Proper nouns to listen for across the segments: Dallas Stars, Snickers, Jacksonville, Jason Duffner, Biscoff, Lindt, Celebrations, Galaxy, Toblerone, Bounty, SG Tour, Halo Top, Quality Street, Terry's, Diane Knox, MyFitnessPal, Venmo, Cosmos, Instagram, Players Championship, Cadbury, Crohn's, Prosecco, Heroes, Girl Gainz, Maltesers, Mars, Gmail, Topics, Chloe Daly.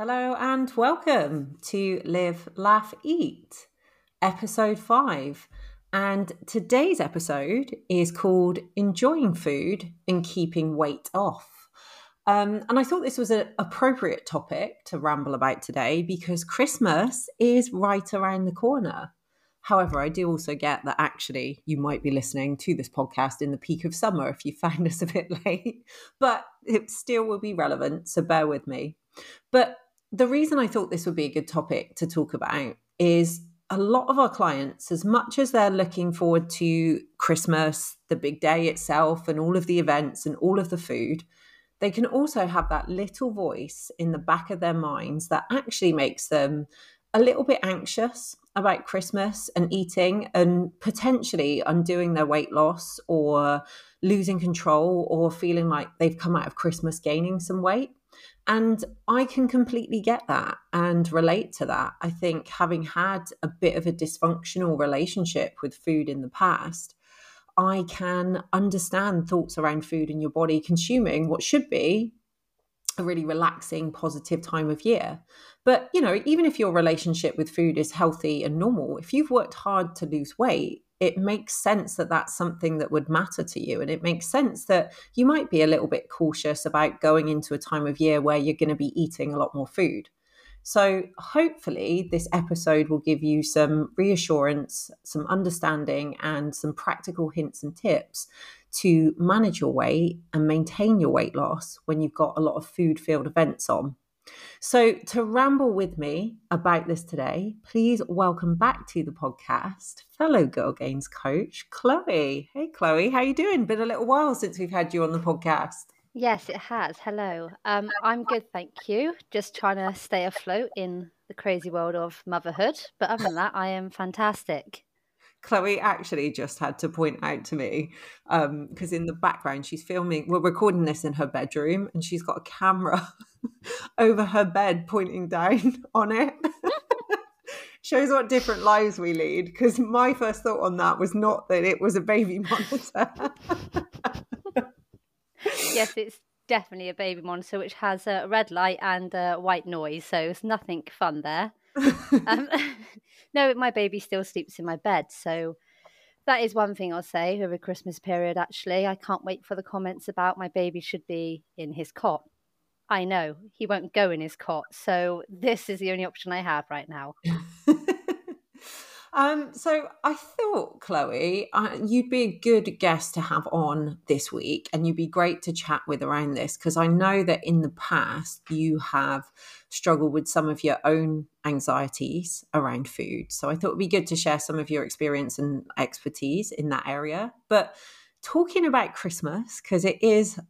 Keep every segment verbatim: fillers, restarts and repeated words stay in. Hello and welcome to Live, Laugh, Eat, episode five. And today's episode is called Enjoying Food and Keeping Weight Off. Um, and I thought this was an appropriate topic to ramble about today because Christmas is right around the corner. However, I do also get that actually you might be listening to this podcast in the peak of summer if you found us a bit late, but it still will be relevant, so bear with me. But the reason I thought this would be a good topic to talk about is a lot of our clients, as much as they're looking forward to Christmas, the big day itself, and all of the events and all of the food, they can also have that little voice in the back of their minds that actually makes them a little bit anxious about Christmas and eating and potentially undoing their weight loss or losing control or feeling like they've come out of Christmas gaining some weight. And I can completely get that and relate to that. I think having had a bit of a dysfunctional relationship with food in the past, I can understand thoughts around food and your body consuming what should be a really relaxing, positive time of year. But, you know, even if your relationship with food is healthy and normal, if you've worked hard to lose weight, it makes sense that that's something that would matter to you. And it makes sense that you might be a little bit cautious about going into a time of year where you're going to be eating a lot more food. So hopefully this episode will give you some reassurance, some understanding, and some practical hints and tips to manage your weight and maintain your weight loss when you've got a lot of food-filled events on. So to ramble with me about this today, please welcome back to the podcast, fellow Girl Gainz coach, Chloe. Hey, Chloe, how are you doing? Been a little while since we've had you on the podcast. Yes, it has. Hello. Um, I'm good, thank you. Just trying to stay afloat in the crazy world of motherhood. But other than that, I am fantastic. Chloe actually just had to point out to me um, because in the background she's filming, we're recording this in her bedroom and she's got a camera over her bed pointing down on it. Shows what different lives we lead, because my first thought on that was not that it was a baby monitor. Yes, it's definitely a baby monitor which has a red light and a white noise, so it's nothing fun there. um, no, my baby still sleeps in my bed, so that is one thing I'll say over Christmas period. Actually, I can't wait for the comments about my baby should be in his cot. I know he won't go in his cot, so this is the only option I have right now. um, so I thought, Chloe, uh, you'd be a good guest to have on this week, and you'd be great to chat with around this, because I know that in the past you have struggled with some of your own anxieties around food. So I thought it'd be good to share some of your experience and expertise in that area. But talking about Christmas, because it is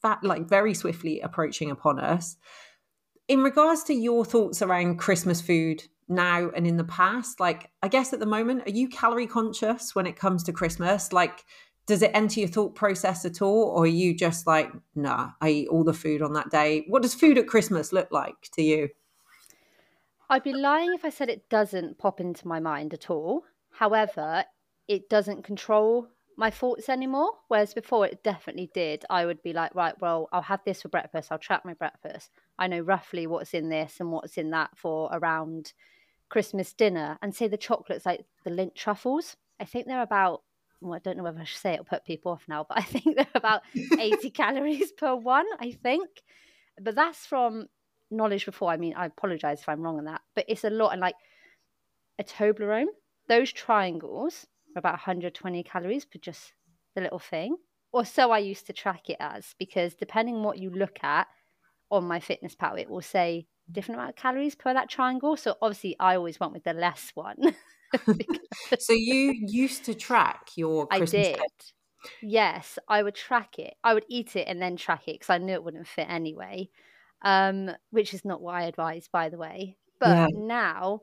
that like very swiftly approaching upon us. In regards to your thoughts around Christmas food now and in the past, like I guess at the moment, are you calorie conscious when it comes to Christmas? Like, does it enter your thought process at all? Or are you just like, nah, I eat all the food on that day? What does food at Christmas look like to you? I'd be lying if I said it doesn't pop into my mind at all. However, it doesn't control my thoughts anymore, whereas before it definitely did. I would be like, right, well, I'll have this for breakfast. I'll track my breakfast. I know roughly what's in this and what's in that for around Christmas dinner. And say the chocolates, like the Lindt truffles, I think they're about, well, I don't know whether I should say it, it'll put people off now, but I think they're about eighty calories per one, I think. But that's from knowledge before. I mean, I apologize if I'm wrong on that, but it's a lot. And like a Toblerone, those triangles, about one hundred twenty calories for just the little thing, or so I used to track it as, because depending what you look at on MyFitnessPal, it will say different amount of calories per that triangle. So obviously I always went with the less one. So you used to track your Christmas? I did. Day. Yes, I would track it. I would eat it and then track it because I knew it wouldn't fit anyway, um, which is not what I advise, by the way. But yeah, now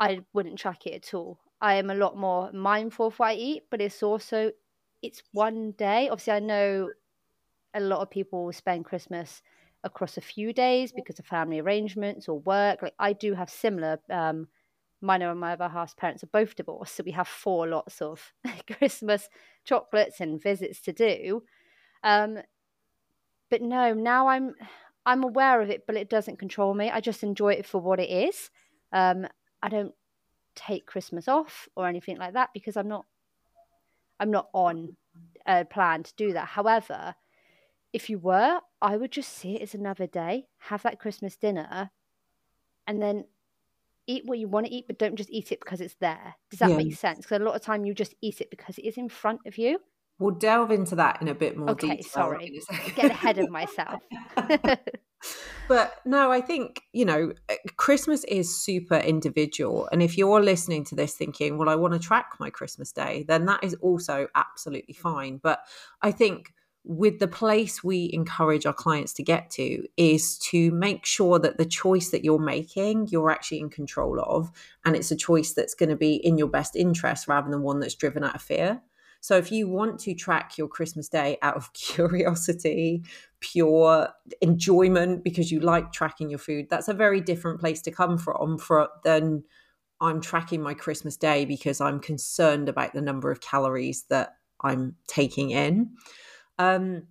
I wouldn't track it at all. I am a lot more mindful of what I eat, but it's also, it's one day. Obviously, I know a lot of people spend Christmas across a few days because of family arrangements or work. Like I do have similar, um, mine and my other half's parents are both divorced. So we have four lots of Christmas chocolates and visits to do. Um, but no, now I'm, I'm aware of it, but it doesn't control me. I just enjoy it for what it is. Um, I don't take Christmas off or anything like that because I'm not, I'm not on a plan to do that. However, if you were, I would just see it as another day, have that Christmas dinner, and then eat what you want to eat, but don't just eat it because it's there. Does that yeah. make sense? Because a lot of time you just eat it because it is in front of you. We'll delve into that in a bit more okay, detail. Okay, sorry. Get ahead of myself. But no, I think, you know, Christmas is super individual. And if you're listening to this thinking, well, I want to track my Christmas day, then that is also absolutely fine. But I think with the place we encourage our clients to get to is to make sure that the choice that you're making, you're actually in control of. And it's a choice that's going to be in your best interest rather than one that's driven out of fear. So if you want to track your Christmas day out of curiosity, pure enjoyment, because you like tracking your food, that's a very different place to come from for, than I'm tracking my Christmas day because I'm concerned about the number of calories that I'm taking in. Um,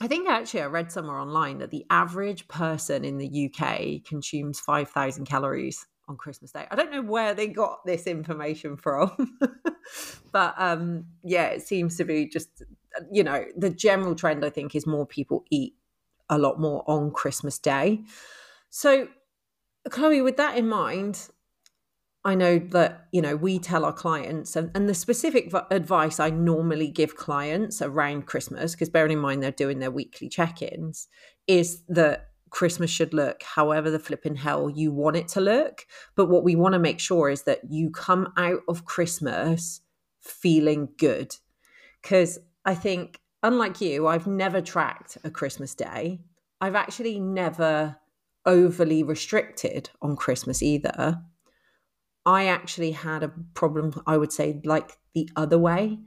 I think actually I read somewhere online that the average person in the U K consumes five thousand calories on Christmas Day. I don't know where they got this information from, but um, yeah, it seems to be just, you know, the general trend I think is more people eat a lot more on Christmas Day. So Chloe, with that in mind, I know that, you know, we tell our clients and, and the specific v- advice I normally give clients around Christmas, because bearing in mind they're doing their weekly check-ins, is that Christmas should look however the flipping hell you want it to look. But what we want to make sure is that you come out of Christmas feeling good. Because I think, unlike you, I've never tracked a Christmas day. I've actually never overly restricted on Christmas either. I actually had a problem, I would say, like the other way,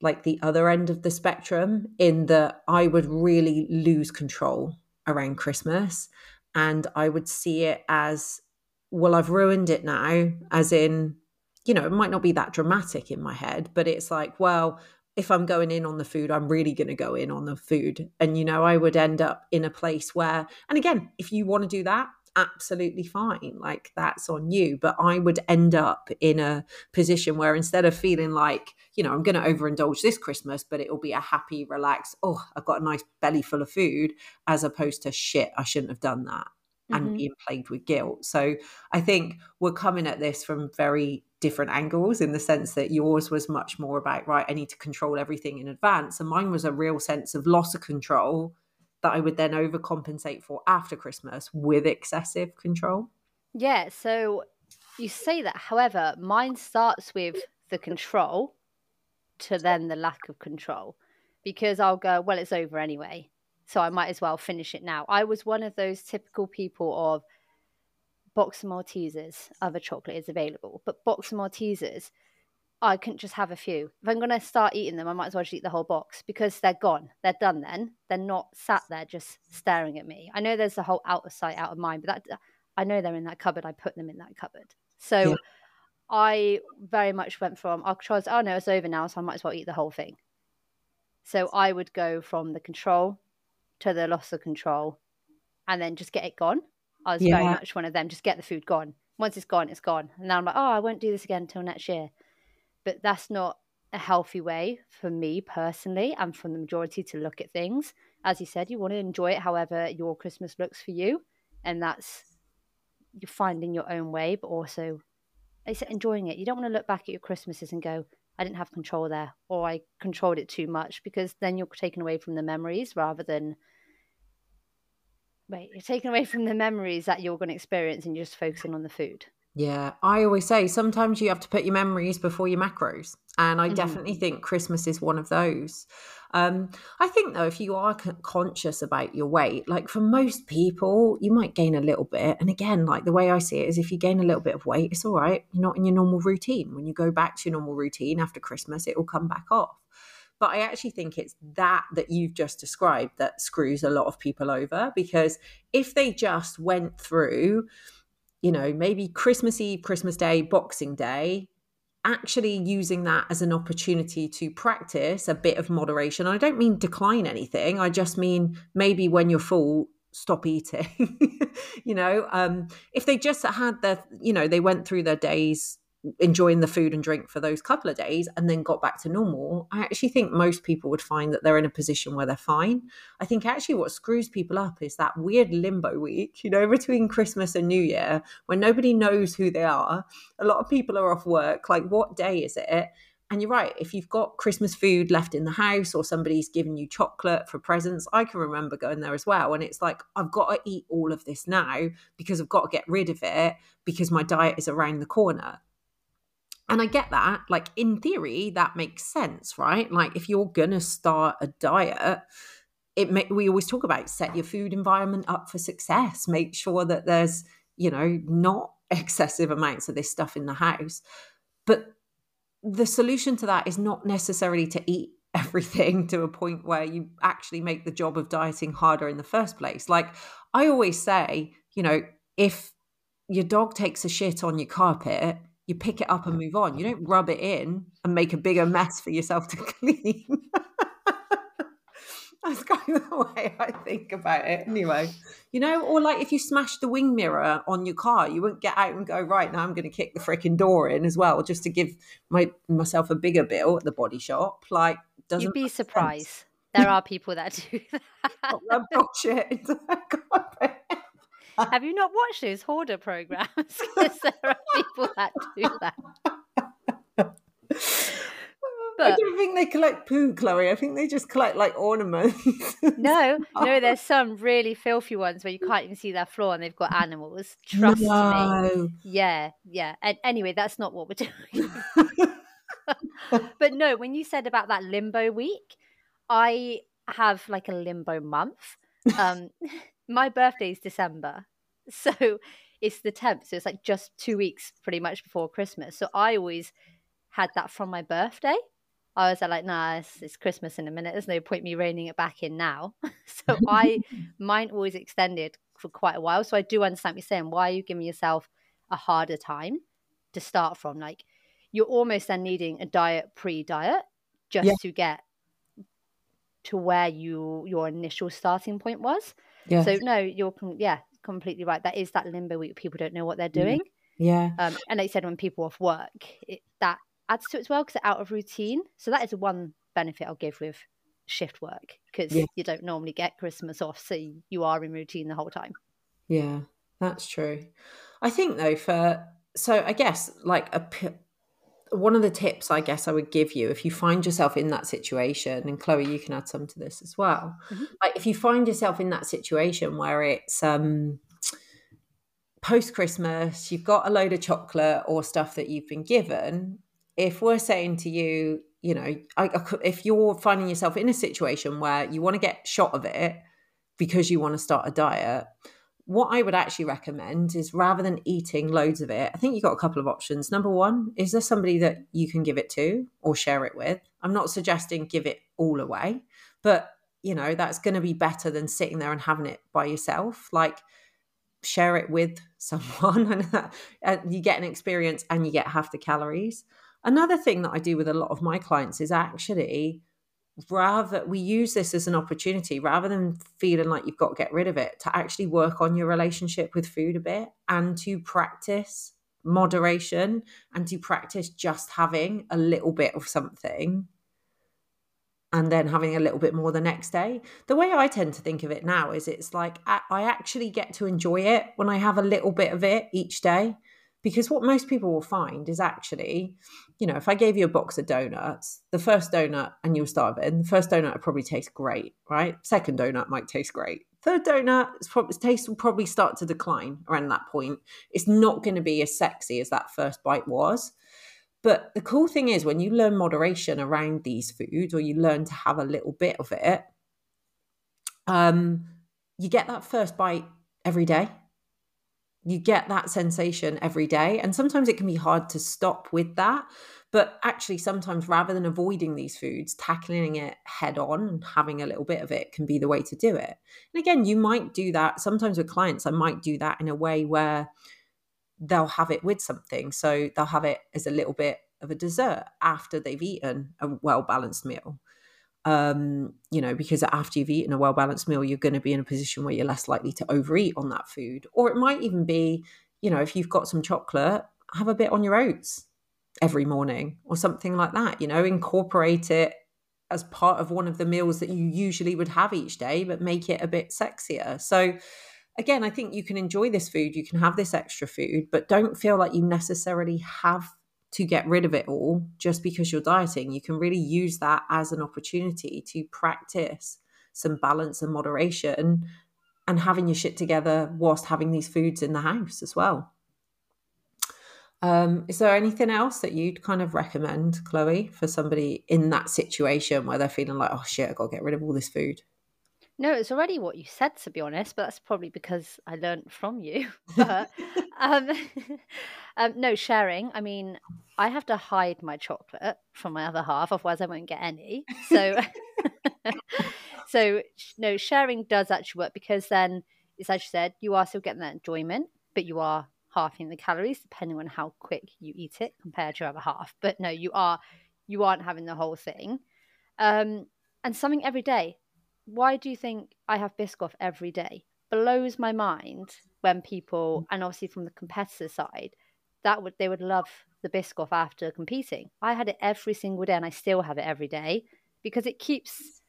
like the other end of the spectrum, in that I would really lose control around Christmas, and I would see it as, well, I've ruined it now, as in, you know, it might not be that dramatic in my head, but it's like, well, if I'm going in on the food, I'm really going to go in on the food. And, you know, I would end up in a place where, and again, if you want to do that, absolutely fine, like that's on you, but I would end up in a position where instead of feeling like, you know, I'm going to overindulge this Christmas, but it'll be a happy, relaxed, oh, I've got a nice belly full of food, as opposed to shit, I shouldn't have done that, mm-hmm. and being plagued with guilt. So I think we're coming at this from very different angles, in the sense that yours was much more about, right, I need to control everything in advance, and mine was a real sense of loss of control that I would then overcompensate for after Christmas with excessive control. Yeah, so you say that. However, mine starts with the control to then the lack of control, because I'll go, well, it's over anyway, so I might as well finish it now. I was one of those typical people of box of Maltesers, other chocolate is available, but box of Maltesers, I couldn't just have a few. If I'm going to start eating them, I might as well just eat the whole box, because they're gone. They're done then. They're not sat there just staring at me. I know there's the whole out of sight, out of mind, but that, I know they're in that cupboard. I put them in that cupboard. So yeah. I very much went from, I'll try, oh no, it's over now, so I might as well eat the whole thing. So I would go from the control to the loss of control and then just get it gone. I was yeah. very much one of them, just get the food gone. Once it's gone, it's gone. And now I'm like, oh, I won't do this again until next year. But that's not a healthy way for me personally and from the majority to look at things. As you said, you want to enjoy it however your Christmas looks for you. And that's you're finding your own way, but also it's enjoying it. You don't want to look back at your Christmases and go, I didn't have control there, or I controlled it too much, because then you're taken away from the memories rather than, wait, you're taken away from the memories that you're going to experience and you're just focusing on the food. Yeah, I always say sometimes you have to put your memories before your macros. And I mm-hmm. definitely think Christmas is one of those. Um, I think, though, if you are c- conscious about your weight, like for most people, you might gain a little bit. And again, like the way I see it is if you gain a little bit of weight, it's all right. You're not in your normal routine. When you go back to your normal routine after Christmas, it will come back off. But I actually think it's that that you've just described that screws a lot of people over, because if they just went through, you know, maybe Christmas Eve, Christmas Day, Boxing Day, actually using that as an opportunity to practice a bit of moderation. I don't mean decline anything. I just mean maybe when you're full, stop eating, you know, um, if they just had their, you know, they went through their days enjoying the food and drink for those couple of days and then got back to normal, I actually think most people would find that they're in a position where they're fine. I think actually what screws people up is that weird limbo week, you know, between Christmas and New Year, when nobody knows who they are. A lot of people are off work. Like, what day is it? And you're right, if you've got Christmas food left in the house or somebody's giving you chocolate for presents, I can remember going there as well. And it's like, I've got to eat all of this now because I've got to get rid of it because my diet is around the corner. And I get that, like, in theory, that makes sense, right? Like, if you're going to start a diet, it may, we always talk about set your food environment up for success. Make sure that there's, you know, not excessive amounts of this stuff in the house. But the solution to that is not necessarily to eat everything to a point where you actually make the job of dieting harder in the first place. Like, I always say, you know, if your dog takes a shit on your carpet, you pick it up and move on. You don't rub it in and make a bigger mess for yourself to clean. That's kind of the way I think about it anyway. You know, or like if you smash the wing mirror on your car, you wouldn't get out and go, right, now I'm going to kick the freaking door in as well, just to give my myself a bigger bill at the body shop. Like, doesn't You'd be surprised. Sense. There are people that do that. Rub bullshit into their carpet. Have you not watched those hoarder programs? Because there are people that do that. But I don't think they collect poo, Chloe. I think they just collect like ornaments. No, no, there's some really filthy ones where you can't even see their floor and they've got animals. Trust no. me. Yeah, yeah. And anyway, that's not what we're doing. But no, when you said about that limbo week, I have like a limbo month. Um My birthday is December, so it's the tenth, so it's like just two weeks pretty much before Christmas. So I always had that from my birthday. I was like, nah, it's, it's Christmas in a minute. There's no point me reining it back in now. So I mine always extended for quite a while. So I do understand what you're saying. Why are you giving yourself a harder time to start from? Like, you're almost then needing a diet pre-diet just yeah. to get to where you your initial starting point was. Yes. So no, you're com- yeah completely right. That is that limbo week. People don't know what they're doing. Yeah. Um, and like you said, when people are off work, it, that adds to it as well because they're out of routine. So that is one benefit I'll give with shift work because yeah. you don't normally get Christmas off, so you are in routine the whole time. Yeah, that's true. I think though, for so I guess like a. P- one of the tips I guess I would give you if you find yourself in that situation, and Chloe, you can add some to this as well. Mm-hmm. Like if you find yourself in that situation where it's um, post-Christmas, you've got a load of chocolate or stuff that you've been given. If we're saying to you, you know, I, I, if you're finding yourself in a situation where you want to get shot of it because you want to start a diet, what I would actually recommend is rather than eating loads of it, I think you've got a couple of options. Number one, is there somebody that you can give it to or share it with? I'm not suggesting give it all away, but you know, that's going to be better than sitting there and having it by yourself. Like share it with someone and you get an experience and you get half the calories. Another thing that I do with a lot of my clients is actually rather we use this as an opportunity rather than feeling like you've got to get rid of it to actually work on your relationship with food a bit and to practice moderation and to practice just having a little bit of something and then having a little bit more the next day. The way I tend to think of it now is it's like I actually get to enjoy it when I have a little bit of it each day. Because what most people will find is actually, you know, if I gave you a box of donuts, the first donut, and you'll starve it, and the first donut will probably taste great, right? Second donut might taste great. Third donut, its probably, taste will probably start to decline around that point. It's not going to be as sexy as that first bite was. But the cool thing is when you learn moderation around these foods or you learn to have a little bit of it, um, you get that first bite every day. You get that sensation every day. And sometimes it can be hard to stop with that. But actually, sometimes rather than avoiding these foods, tackling it head on and having a little bit of it can be the way to do it. And again, you might do that. Sometimes with clients, I might do that in a way where they'll have it with something. So they'll have it as a little bit of a dessert after they've eaten a well-balanced meal. um, you know, because after you've eaten a well-balanced meal, you're going to be in a position where you're less likely to overeat on that food. Or it might even be, you know, if you've got some chocolate, have a bit on your oats every morning or something like that, you know, incorporate it as part of one of the meals that you usually would have each day, but make it a bit sexier. So again, I think you can enjoy this food, you can have this extra food, but don't feel like you necessarily have to get rid of it all just because you're dieting. You can really use that as an opportunity to practice some balance and moderation and having your shit together whilst having these foods in the house as well. Um, is there anything else that you'd kind of recommend, Chloe, for somebody in that situation where they're feeling like, oh shit, I've got to get rid of all this food? No, it's already what you said, to be honest, but that's probably because I learned from you. But um, um, no, sharing. I mean, I have to hide my chocolate from my other half, otherwise I won't get any. So, so no, sharing does actually work, because then, as I said, you are still getting that enjoyment, but you are halving the calories depending on how quick you eat it compared to your other half. But no, you are you aren't having the whole thing. Um, and something every day. Why do you think I have Biscoff every day? Blows my mind when people, and obviously from the competitor side, that would they would love the Biscoff after competing. I had it every single day, and I still have it every day, because it keeps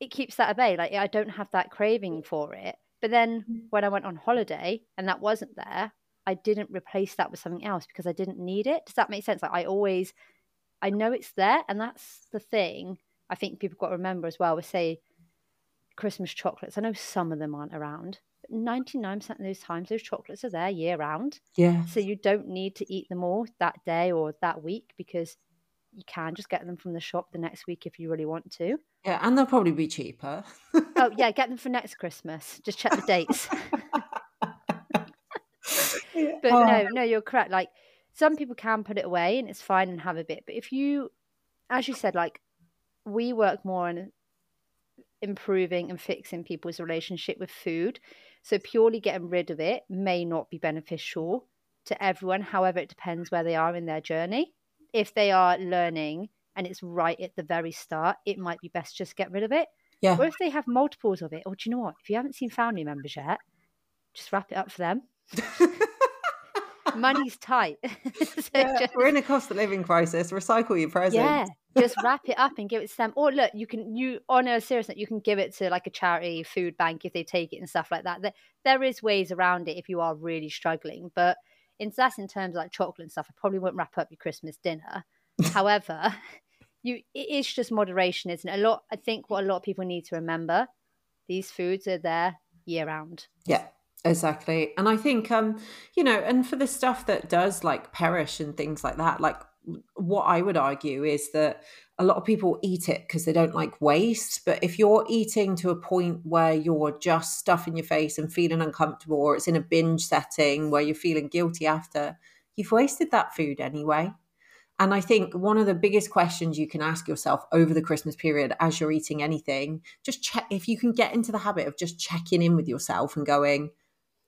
it keeps that at bay. Like, I don't have that craving for it. But then when I went on holiday and that wasn't there, I didn't replace that with something else because I didn't need it. Does that make sense? Like, I always, I know it's there, and that's the thing I think people got to remember as well. We say Christmas chocolates. I know some of them aren't around, but ninety-nine percent of those times, those chocolates are there year round. Yeah. So you don't need to eat them all that day or that week, because you can just get them from the shop the next week if you really want to. Yeah, and they'll probably be cheaper. Oh yeah, get them for next Christmas. Just check the dates. But oh. no, no, you're correct. Like, some people can put it away and it's fine and have a bit. But if you, as you said, like, we work more on improving and fixing people's relationship with food. So purely getting rid of it may not be beneficial to everyone. However, it depends where they are in their journey. If they are learning and it's right at the very start, it might be best just get rid of it. Yeah. Or if they have multiples of it, or do you know what? If you haven't seen family members yet, just wrap it up for them. Money's tight. So yeah, just, we're in a cost of living crisis. Recycle your presents. Yeah, just wrap it up and give it to them. Or look, you can you on a serious note, you can give it to like a charity food bank if they take it and stuff like that. There, there is ways around it if you are really struggling. But in that's in terms of like chocolate and stuff, I probably wouldn't wrap up your Christmas dinner. However, you it is just moderation, isn't it? A lot. I think what a lot of people need to remember: these foods are there year round. Yeah. Exactly. And I think, um, you know, and for the stuff that does like perish and things like that, like what I would argue is that a lot of people eat it because they don't like waste. But if you're eating to a point where you're just stuffing your face and feeling uncomfortable, or it's in a binge setting where you're feeling guilty after, you've wasted that food anyway. And I think one of the biggest questions you can ask yourself over the Christmas period as you're eating anything, just check if you can get into the habit of just checking in with yourself and going,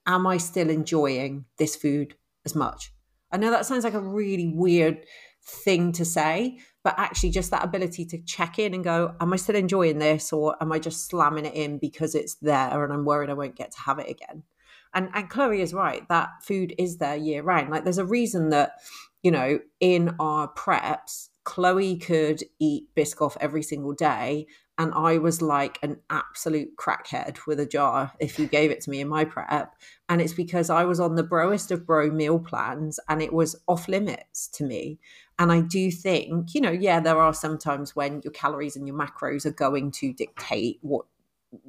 am I still enjoying this food as much? I know that sounds like a really weird thing to say, but actually just that ability to check in and go, am I still enjoying this? Or am I just slamming it in because it's there and I'm worried I won't get to have it again? And, and Chloe is right. That food is there year round. Like, there's a reason that, you know, in our preps, Chloe could eat Biscoff every single day, and I was like an absolute crackhead with a jar if you gave it to me in my prep. And it's because I was on the broest of bro meal plans and it was off limits to me. And I do think, you know, yeah, there are some times when your calories and your macros are going to dictate what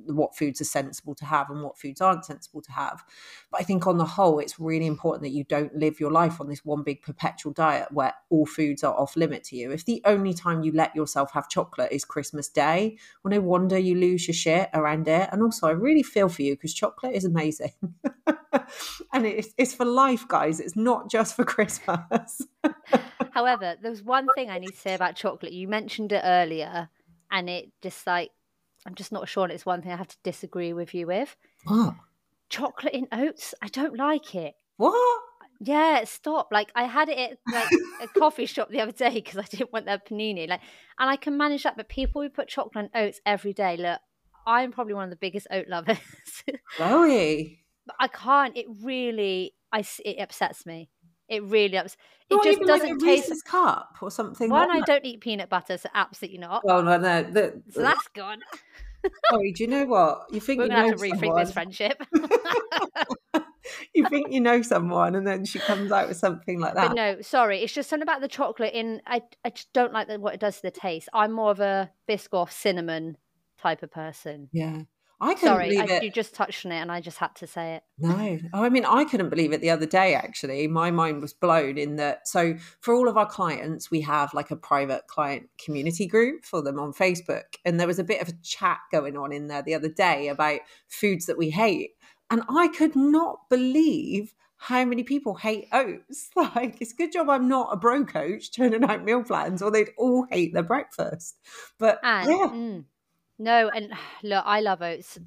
what foods are sensible to have and what foods aren't sensible to have. But I think on the whole, it's really important that you don't live your life on this one big perpetual diet where all foods are off limit to you. If the only time you let yourself have chocolate is Christmas Day, well, no wonder you lose your shit around it. And also, I really feel for you, because chocolate is amazing. And it's, it's for life, guys. It's not just for Christmas. However, there's one thing I need to say about chocolate. You mentioned it earlier, and it just like, I'm just not sure, and it's one thing I have to disagree with you with. What? Chocolate in oats? I don't like it. What? Yeah, stop. Like I had it at like a coffee shop the other day because I didn't want their panini. Like, and I can manage that, but people who put chocolate and oats every day, look, I'm probably one of the biggest oat lovers. Chloe. But I can't. It really, I it upsets me. It really upsets. It not just even doesn't like a taste Reese's cup or something. One, like I don't eat peanut butter, so absolutely not. Well, no, no, the, so that's gone. Chloe, do you know what? You think We're you know have to someone. Rethink this friendship. You think you know someone, and then she comes out with something like that. But no, sorry, it's just something about the chocolate. In I, I just don't like the, what it does to the taste. I'm more of a Biscoff cinnamon type of person. Yeah, I couldn't sorry, believe I, it. You just touched on it, and I just had to say it. No, I mean I couldn't believe it the other day. Actually, my mind was blown. In that, so for all of our clients, we have like a private client community group for them on Facebook, and there was a bit of a chat going on in there the other day about foods that we hate. And I could not believe how many people hate oats. Like, it's a good job I'm not a bro coach turning out meal plans, or they'd all hate their breakfast. But and, yeah. Mm, no, and look, I love oats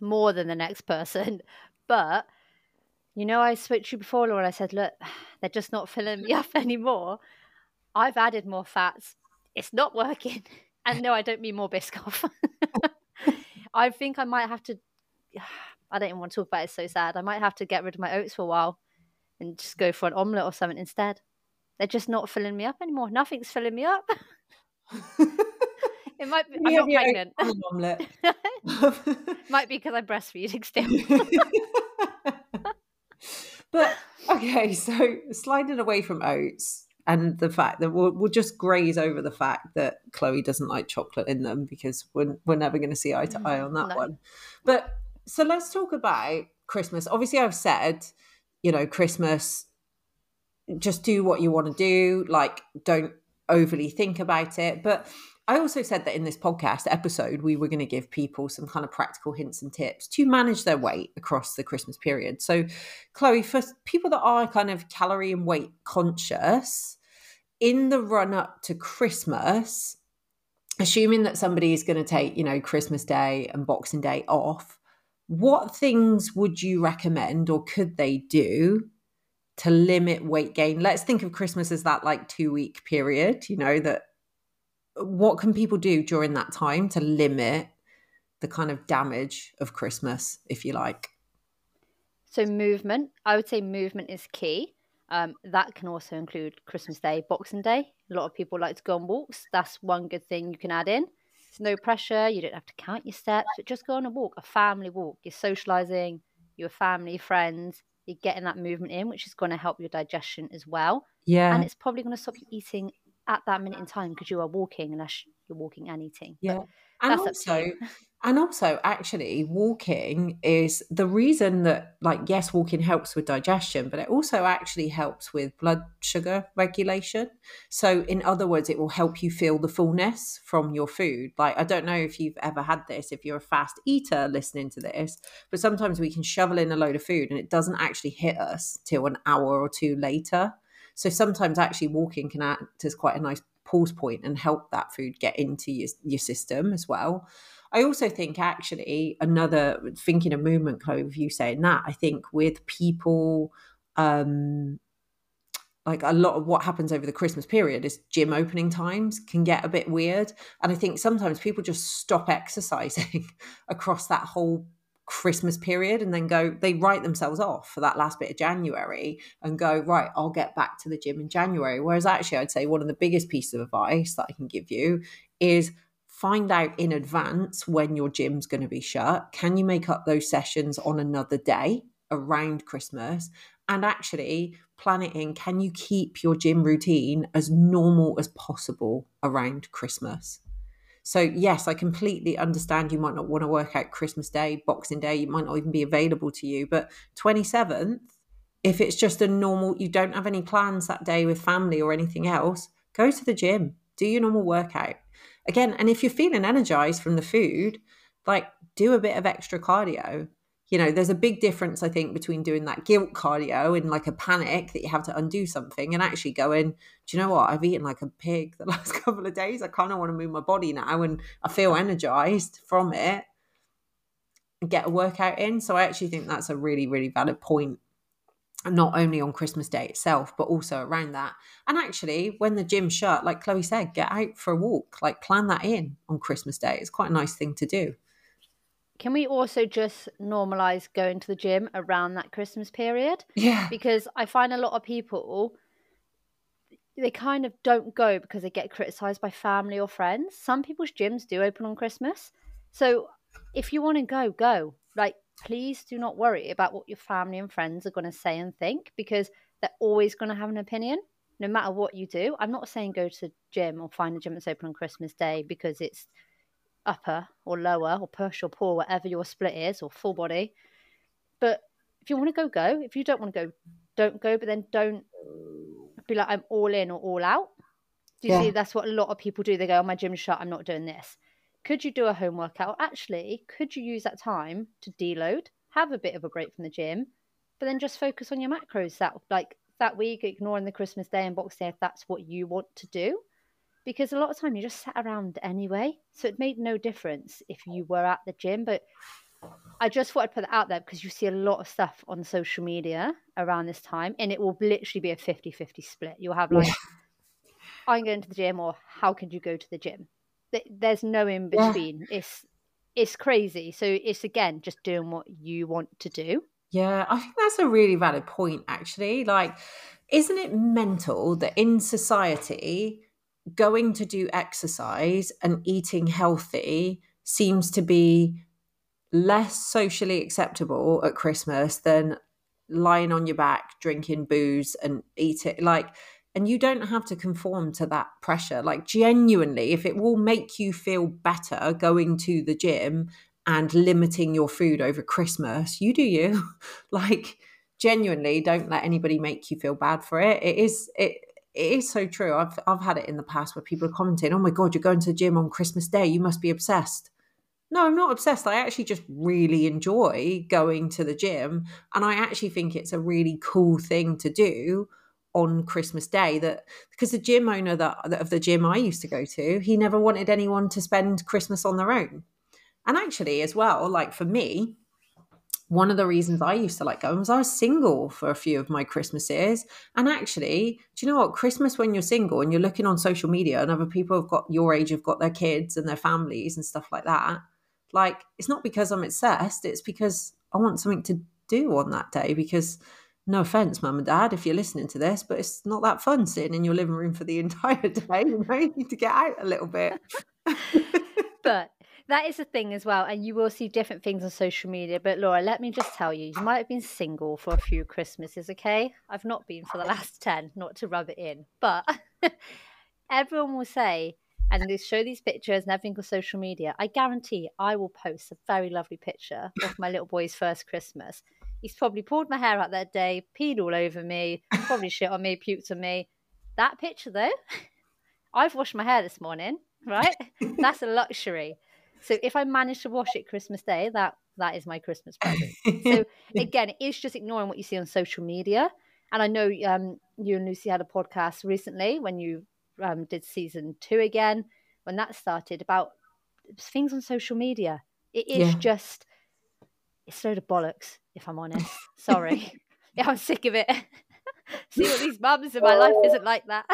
more than the next person. But, you know, I switched you before, Laura, and I said, look, they're just not filling me up anymore. I've added more fats. It's not working. And no, I don't mean more Biscoff. I think I might have to... I don't even want to talk about it. It's so sad. I might have to get rid of my oats for a while and just go for an omelette or something instead. They're just not filling me up anymore. Nothing's filling me up. It might be, I'm not pregnant. An omelette. Might be because I'm breastfeeding still. But, okay, so sliding away from oats and the fact that we'll, we'll just graze over the fact that Chloe doesn't like chocolate in them, because we're, we're never going to see eye to eye on that no. one. But... So let's talk about Christmas. Obviously, I've said, you know, Christmas, just do what you want to do. Like, don't overly think about it. But I also said that in this podcast episode, we were going to give people some kind of practical hints and tips to manage their weight across the Christmas period. So, Chloe, for people that are kind of calorie and weight conscious, in the run up to Christmas, assuming that somebody is going to take, you know, Christmas Day and Boxing Day off, what things would you recommend, or could they do, to limit weight gain? Let's think of Christmas as that like two week period, you know, that what can people do during that time to limit the kind of damage of Christmas, if you like? So movement, I would say movement is key. Um, that can also include Christmas Day, Boxing Day. A lot of people like to go on walks. That's one good thing you can add in. It's no pressure. You don't have to count your steps. But just go on a walk, a family walk. You're socializing, your family, friends. You're getting that movement in, which is going to help your digestion as well. Yeah. And it's probably going to stop you eating at that minute in time because you are walking, unless you're walking and eating. Yeah. And also, and also, actually, walking is the reason that, like, yes, walking helps with digestion, but it also actually helps with blood sugar regulation. So, in other words, it will help you feel the fullness from your food. Like, I don't know if you've ever had this, if you're a fast eater listening to this, but sometimes we can shovel in a load of food and it doesn't actually hit us till an hour or two later. So sometimes actually walking can act as quite a nice pause point and help that food get into your, your system as well. I also think actually another, thinking of movement, Chloe, with you saying that, I think with people, um, like a lot of what happens over the Christmas period is gym opening times can get a bit weird. And I think sometimes people just stop exercising across that whole Christmas period, and then go, they write themselves off for that last bit of January and go, right, I'll get back to the gym in January. Whereas actually I'd say one of the biggest pieces of advice that I can give you is find out in advance when your gym's going to be shut. Can you make up those sessions on another day around Christmas? And actually plan it in. Can you keep your gym routine as normal as possible around Christmas? So yes, I completely understand you might not want to work out Christmas Day, Boxing Day, you might not even be available to you. But twenty-seventh, if it's just a normal, you don't have any plans that day with family or anything else, go to the gym, do your normal workout. Again, and if you're feeling energized from the food, like do a bit of extra cardio. You know, there's a big difference, I think, between doing that guilt cardio and like a panic that you have to undo something, and actually going, do you know what? I've eaten like a pig the last couple of days. I kind of want to move my body now and I feel energized from it, and get a workout in. So I actually think that's a really, really valid point. not only on Christmas Day itself, but also around that. And actually, when the gym shut, like Chloe said, get out for a walk, like plan that in on Christmas Day. It's quite a nice thing to do. Can we also just normalize going to the gym around that Christmas period? Yeah. Because I find a lot of people, they kind of don't go because they get criticized by family or friends. Some people's gyms do open on Christmas. So if you want to go, go. Like, please do not worry about what your family and friends are going to say and think, because they're always going to have an opinion no matter what you do. I'm not saying go to the gym or find a gym that's open on Christmas Day because it's upper or lower or push or pull, whatever your split is, or full body. But if you want to go, go. If you don't want to go, don't go. But then don't be like, I'm all in or all out. Do you yeah. see, that's what a lot of people do. They go, oh, my gym's shut, I'm not doing this. Could you do a home workout? Actually, could you use that time to deload, have a bit of a break from the gym, but then just focus on your macros that like that week, ignoring the Christmas Day and Boxing Day if that's what you want to do. Because a lot of time you just sat around anyway. So it made no difference if you were at the gym. But I just thought I'd put that out there because you see a lot of stuff on social media around this time, and it will literally be a fifty-fifty split. You'll have like, I'm going to the gym, or how could you go to the gym? There's no in between. Yeah. It's it's crazy. So it's, again, just doing what you want to do. Yeah, I think that's a really valid point, actually. Like, isn't it mental that in society, going to do exercise and eating healthy seems to be less socially acceptable at Christmas than lying on your back, drinking booze and eating like, and you don't have to conform to that pressure. Like, genuinely, if it will make you feel better going to the gym and limiting your food over Christmas, you do you. Like, genuinely, don't let anybody make you feel bad for it. It is, it, it is so true. I've, I've had it in the past where people are commenting, oh my God, you're going to the gym on Christmas Day, you must be obsessed. No, I'm not obsessed. I actually just really enjoy going to the gym. And I actually think it's a really cool thing to do on Christmas Day, that because the gym owner that, that of the gym I used to go to, he never wanted anyone to spend Christmas on their own. And actually as well, like for me, one of the reasons I used to like going was I was single for a few of my Christmases. And actually, do you know what? Christmas, when you're single and you're looking on social media and other people have got your age, have got their kids and their families and stuff like that, like, it's not because I'm obsessed, it's because I want something to do on that day. Because no offense, mum and dad, if you're listening to this, but it's not that fun sitting in your living room for the entire day. You know, you need to get out a little bit. But that is the thing as well. And you will see different things on social media. But Laura, let me just tell you, you might have been single for a few Christmases, okay? I've not been for the last ten, not to rub it in. But everyone will say, and they show these pictures and everything on social media. I guarantee I will post a very lovely picture of my little boy's first Christmas. He's probably pulled my hair out that day, peed all over me, probably shit on me, puked on me. That picture, though, I've washed my hair this morning, right? That's a luxury. So if I manage to wash it Christmas Day, that that is my Christmas present. So again, it's just ignoring what you see on social media. And I know um, you and Lucy had a podcast recently when you um, did season two again, when that started, about things on social media. It is yeah. just, it's a load of bollocks, if I'm honest. Sorry. Yeah, I'm sick of it. See what these mums in my life isn't like that.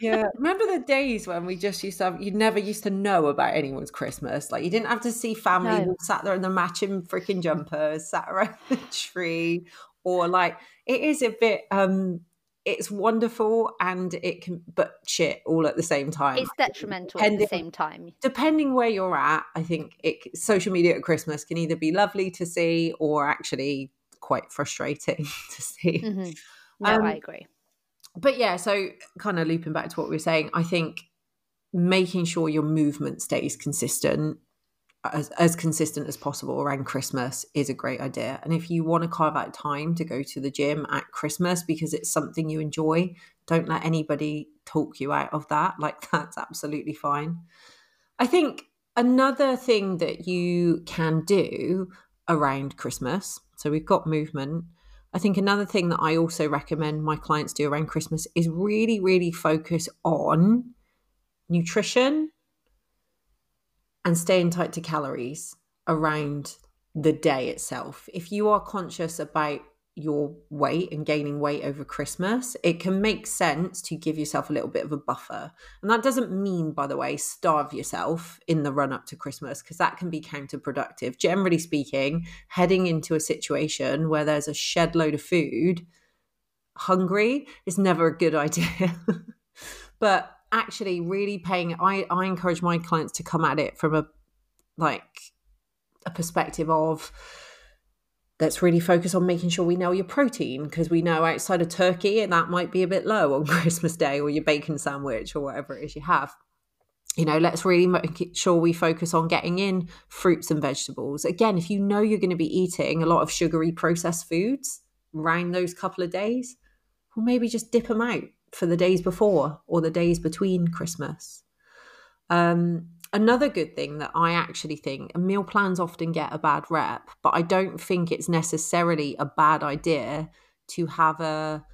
Yeah. Remember the days when we just used to have, you never used to know about anyone's Christmas. Like, you didn't have to see family no. sat there in the matching freaking jumpers, sat around the tree, or like, it is a bit, um, it's wonderful and it can, but shit all at the same time. It's detrimental at the same time. Depending where you're at, I think it, social media at Christmas can either be lovely to see or actually quite frustrating to see. Mm-hmm. No, um, I agree. But yeah, so kind of looping back to what we were saying, I think making sure your movement stays consistent, as, as consistent as possible around Christmas is a great idea. And if you want to carve out time to go to the gym at Christmas because it's something you enjoy, don't let anybody talk you out of that. Like, that's absolutely fine. I think another thing that you can do around Christmas, so we've got movement. I think another thing that I also recommend my clients do around Christmas is really, really focus on nutrition and staying tight to calories around the day itself. If you are conscious about your weight and gaining weight over Christmas, it can make sense to give yourself a little bit of a buffer. And that doesn't mean, by the way, starve yourself in the run up to Christmas, because that can be counterproductive. Generally speaking, heading into a situation where there's a shed load of food, hungry is never a good idea. But actually really paying, I, I encourage my clients to come at it from a, like a perspective of, let's really focus on making sure we know your protein, because we know outside of turkey, and that might be a bit low on Christmas Day, or your bacon sandwich, or whatever it is you have. You know, let's really make sure we focus on getting in fruits and vegetables. Again, if you know you're going to be eating a lot of sugary processed foods around those couple of days, well, maybe just dip them out for the days before or the days between Christmas. Um, another good thing that I actually think, and meal plans often get a bad rep, but I don't think it's necessarily a bad idea to have a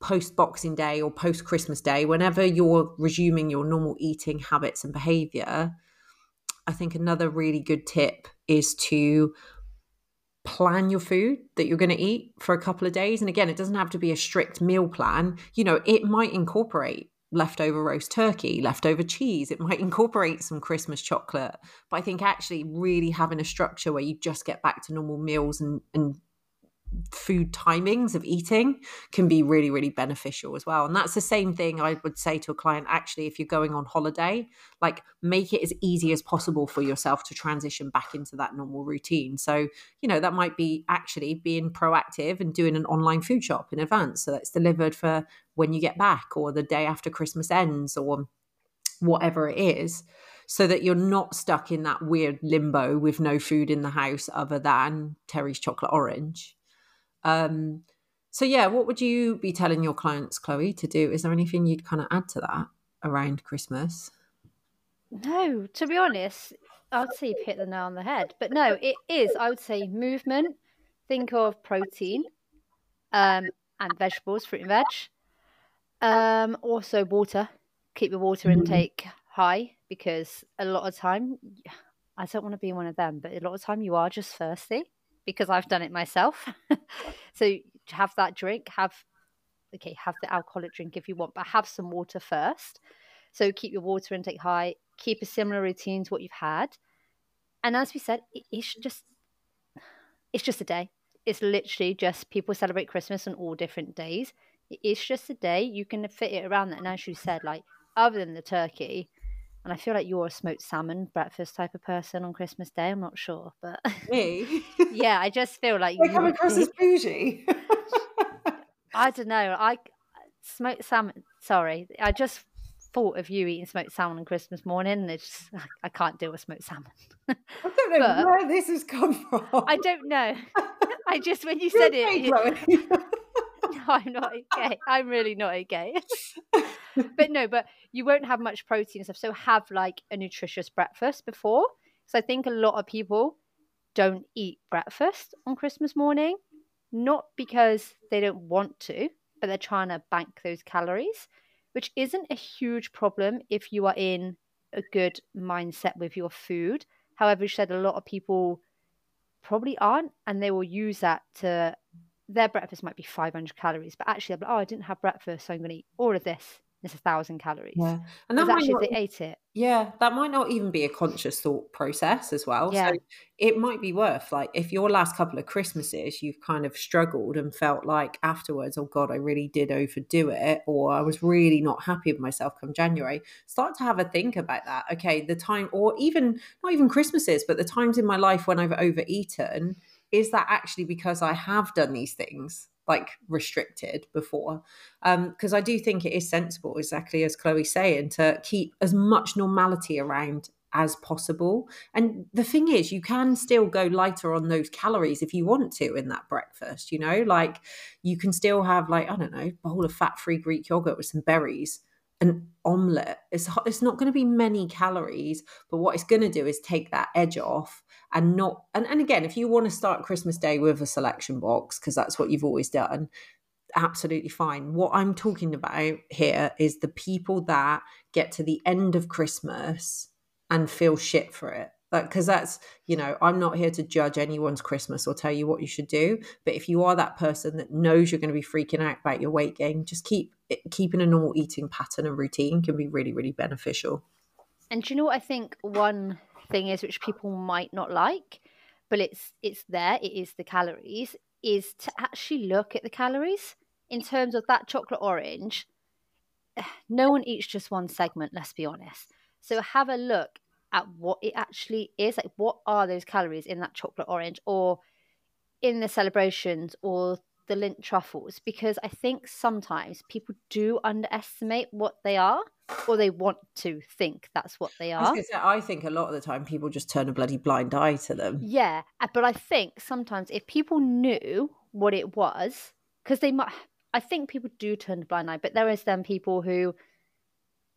post-Boxing Day or post-Christmas Day, whenever you're resuming your normal eating habits and behaviour. I think another really good tip is to plan your food that you're going to eat for a couple of days. And again, it doesn't have to be a strict meal plan. You know, it might incorporate leftover roast turkey, leftover cheese. It might incorporate some Christmas chocolate. But I think actually really having a structure where you just get back to normal meals and, and food timings of eating can be really, really beneficial as well. And that's the same thing I would say to a client. Actually, if you're going on holiday, like make it as easy as possible for yourself to transition back into that normal routine. So, you know, that might be actually being proactive and doing an online food shop in advance, so that's delivered for when you get back or the day after Christmas ends or whatever it is, so that you're not stuck in that weird limbo with no food in the house other than Terry's chocolate orange. Um, so yeah, what would you be telling your clients, Chloe, to do? Is there anything you'd kind of add to that around Christmas? No, to be honest, I'd say you've hit the nail on the head. But no, it is, I would say, movement. Think of protein um, and vegetables, fruit and veg. Um, also water. Keep your water intake high, because a lot of time, I don't want to be one of them, but a lot of time you are just thirsty, because I've done it myself. So have that drink, have, okay, have the alcoholic drink if you want, but have some water first. So keep your water intake high, keep a similar routine to what you've had. And as we said, it's just, it's just a day. It's literally just, people celebrate Christmas on all different days. It's just a day. You can fit it around that. And as you said, like other than the turkey, and I feel like you're a smoked salmon breakfast type of person on Christmas Day. I'm not sure, but me, yeah, I just feel like you come across as bougie. I don't know. I smoked salmon. Sorry, I just thought of you eating smoked salmon on Christmas morning, and it's just, I can't deal with smoked salmon. I don't know but, where this has come from. I don't know. I just when you you're said okay, it. it no, I'm not okay. I'm really not okay. But no, but you won't have much protein and stuff. So have like a nutritious breakfast before. So I think a lot of people don't eat breakfast on Christmas morning, not because they don't want to, but they're trying to bank those calories, which isn't a huge problem if you are in a good mindset with your food. However, you said a lot of people probably aren't, and they will use that to, their breakfast might be five hundred calories, but actually they're like, oh, I didn't have breakfast, so I'm going to eat all of this. It's a thousand calories. Yeah, and that might not, they ate it. Yeah, that might not even be a conscious thought process as well. Yeah. So it might be worth, like, if your last couple of Christmases you've kind of struggled and felt like afterwards, oh God, I really did overdo it, or I was really not happy with myself come January. Start to have a think about that. Okay, the time, or even not even Christmases, but the times in my life when I've overeaten, is that actually because I have done these things, like restricted before? Because um, I do think it is sensible, exactly as Chloe's saying, to keep as much normality around as possible. And the thing is, you can still go lighter on those calories if you want to in that breakfast, you know, like you can still have like, I don't know, a bowl of fat-free Greek yogurt with some berries, an omelette. It's, it's not going to be many calories, but what it's going to do is take that edge off. And not, and, and again, if you want to start Christmas Day with a selection box, because that's what you've always done, absolutely fine. What I'm talking about here is the people that get to the end of Christmas and feel shit for it. Like, because that's, you know, I'm not here to judge anyone's Christmas or tell you what you should do. But if you are that person that knows you're going to be freaking out about your weight gain, just keep keeping a normal eating pattern and routine can be really, really beneficial. And do you know what I think one thing is, which people might not like, but it's it's there, it is the calories, is to actually look at the calories in terms of that chocolate orange. No one eats just one segment, let's be honest. So have a look at what it actually is, like what are those calories in that chocolate orange or in the celebrations or the Lindt truffles, because I think sometimes people do underestimate what they are, or they want to think that's what they are. I, say, I think a lot of the time people just turn a bloody blind eye to them. Yeah, but I think sometimes if people knew what it was, because they might, I think people do turn a blind eye, but there is then people who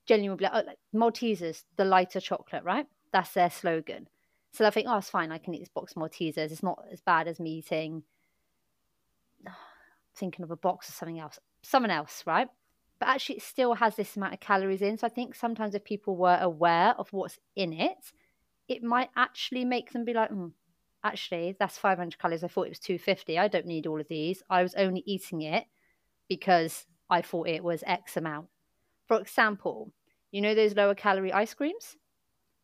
genuinely, like, oh, like Maltesers, the lighter chocolate, right? That's their slogan. So they think, oh, it's fine, I can eat this box of Maltesers. It's not as bad as me eating, thinking of a box or something else, someone else, right? But actually it still has this amount of calories in. So I think sometimes if people were aware of what's in it, it might actually make them be like, mm, actually, that's five hundred calories. I thought it was two hundred fifty. I don't need all of these. I was only eating it because I thought it was X amount. For example, you know those lower calorie ice creams?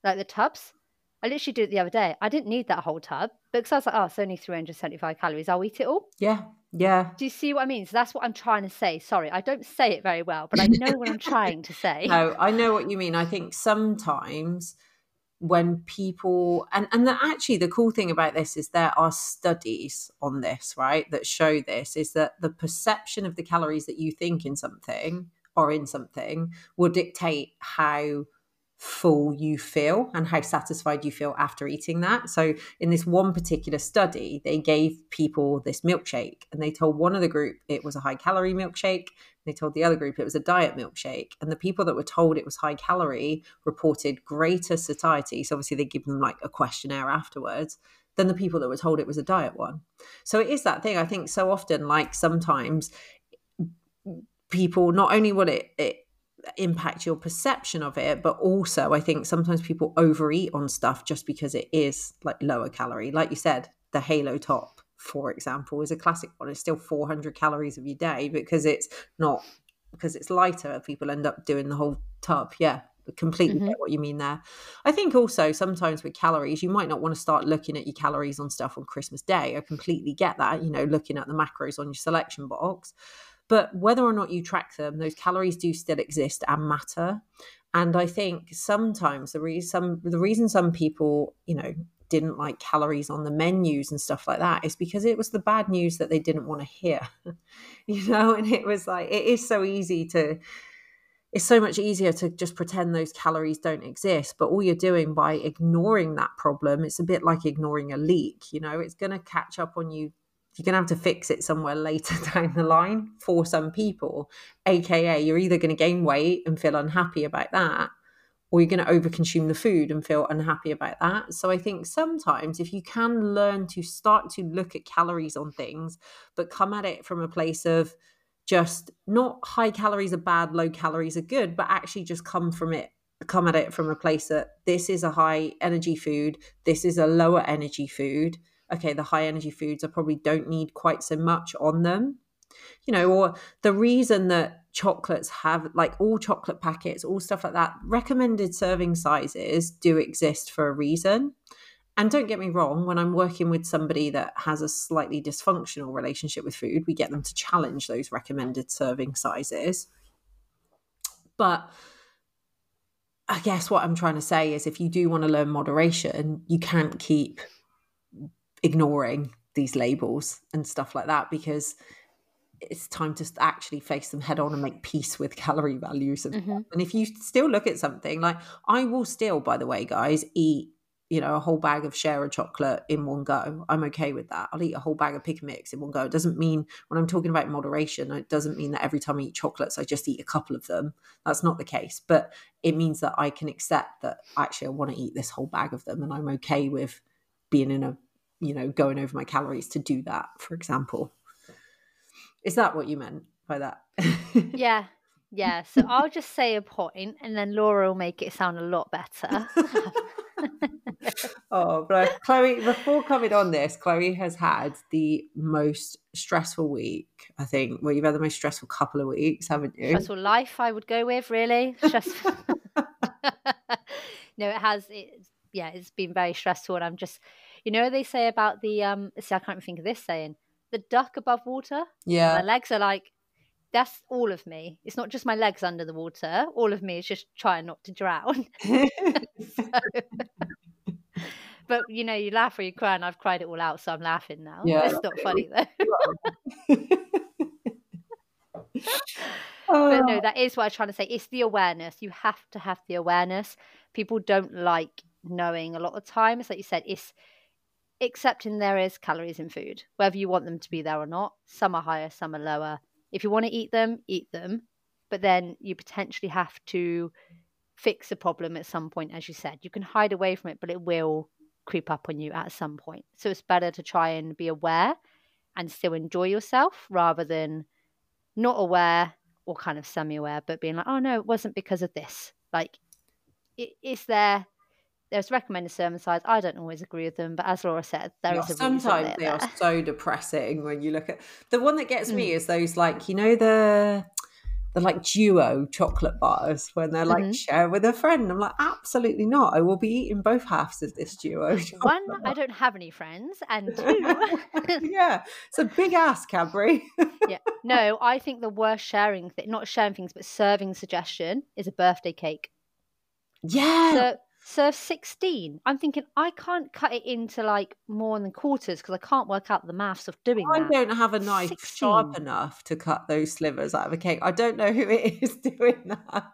Like the tubs? I literally did it the other day. I didn't need that whole tub because I was like, oh, it's only three hundred seventy-five calories. I'll eat it all. Yeah. Yeah. Do you see what I mean? So that's what I'm trying to say. Sorry, I don't say it very well, but I know what I'm trying to say. No, I know what you mean. I think sometimes when people, and, and the, actually the cool thing about this is there are studies on this, right, that show this, is that the perception of the calories that you think in something or in something will dictate how full you feel and how satisfied you feel after eating that. So in this one particular study, they gave people this milkshake and they told one of the group it was a high calorie milkshake. They told the other group it was a diet milkshake. And the people that were told it was high calorie reported greater satiety. So obviously they give them like a questionnaire afterwards than the people that were told it was a diet one. So it is that thing. I think so often, like sometimes people, not only will it, it impact your perception of it, but also I think sometimes people overeat on stuff just because it is like lower calorie. Like you said, the Halo Top, for example, is a classic one. It's still four hundred calories of your day because it's not, because it's lighter, people end up doing the whole tub. Yeah, completely mm-hmm. get what you mean there. I think also sometimes with calories, you might not want to start looking at your calories on stuff on Christmas Day. I completely get that, you know, looking at the macros on your selection box. But whether or not you track them, those calories do still exist and matter. And I think sometimes the reason some, the reason some people, you know, didn't like calories on the menus and stuff like that is because it was the bad news that they didn't want to hear, you know, and it was like, it is so easy to, it's so much easier to just pretend those calories don't exist. But all you're doing by ignoring that problem, it's a bit like ignoring a leak, you know, it's going to catch up on you. You're going to have to fix it somewhere later down the line for some people, aka you're either going to gain weight and feel unhappy about that, or you're going to overconsume the food and feel unhappy about that. So I think sometimes if you can learn to start to look at calories on things, but come at it from a place of just not high calories are bad, low calories are good, but actually just come from it, come at it from a place that this is a high energy food, this is a lower energy food. Okay, the high energy foods, I probably don't need quite so much on them, you know, or the reason that chocolates have, like all chocolate packets, all stuff like that, recommended serving sizes do exist for a reason. And don't get me wrong, when I'm working with somebody that has a slightly dysfunctional relationship with food, we get them to challenge those recommended serving sizes. But I guess what I'm trying to say is if you do want to learn moderation, you can't keep ignoring these labels and stuff like that, because it's time to actually face them head on and make peace with calorie values. Mm-hmm. And if you still look at something like, I will still, by the way, guys, eat, you know, a whole bag of share of chocolate in one go. I'm okay with that. I'll eat a whole bag of pick and mix in one go. It doesn't mean, when I'm talking about moderation, it doesn't mean that every time I eat chocolates, I just eat a couple of them. That's not the case. But it means that I can accept that actually I want to eat this whole bag of them, and I'm okay with being in a, you know, going over my calories to do that, for example. Is that what you meant by that? Yeah. Yeah. So I'll just say a point and then Laura will make it sound a lot better. Oh, but Chloe, before coming on this, Chloe has had the most stressful week, I think. Well, you've had the most stressful couple of weeks, haven't you? Stressful life, I would go with, really. Stressful. No, it has. It's, yeah, it's been very stressful. And I'm just, you know, they say about the, um, see, I can't even think of this saying, the duck above water. Yeah. My legs are like, that's all of me. It's not just my legs under the water. All of me is just trying not to drown. So, but, you know, you laugh or you cry, and I've cried it all out, so I'm laughing now. Yeah, it's not funny, though. But no, that is what I'm trying to say. It's the awareness. You have to have the awareness. People don't like knowing a lot of times. Like you said, it's accepting there is calories in food, whether you want them to be there or not. Some are higher, some are lower. If you want to eat them, eat them. But then you potentially have to fix the problem at some point, as you said. You can hide away from it, but it will creep up on you at some point. So it's better to try and be aware and still enjoy yourself rather than not aware or kind of semi-aware, but being like, oh, no, it wasn't because of this. Like, it, it's there. There's recommended sermon sides. I don't always agree with them, but as Laura said, there yeah, is a sometimes they there. Are so depressing when you look at the one that gets mm. me is those, like, you know, the the like duo chocolate bars when they're like mm-hmm. share with a friend. I'm like, absolutely not. I will be eating both halves of this duo. One, bar. I don't have any friends, and two, yeah, it's a big ass Cadbury. Yeah, no, I think the worst sharing thing, not sharing things, but serving suggestion is a birthday cake. Yeah. So, serve sixteen. I'm thinking I can't cut it into like more than quarters because I can't work out the maths of doing I that. I don't have a knife sixteen sharp enough to cut those slivers out of a cake. I don't know who it is doing that.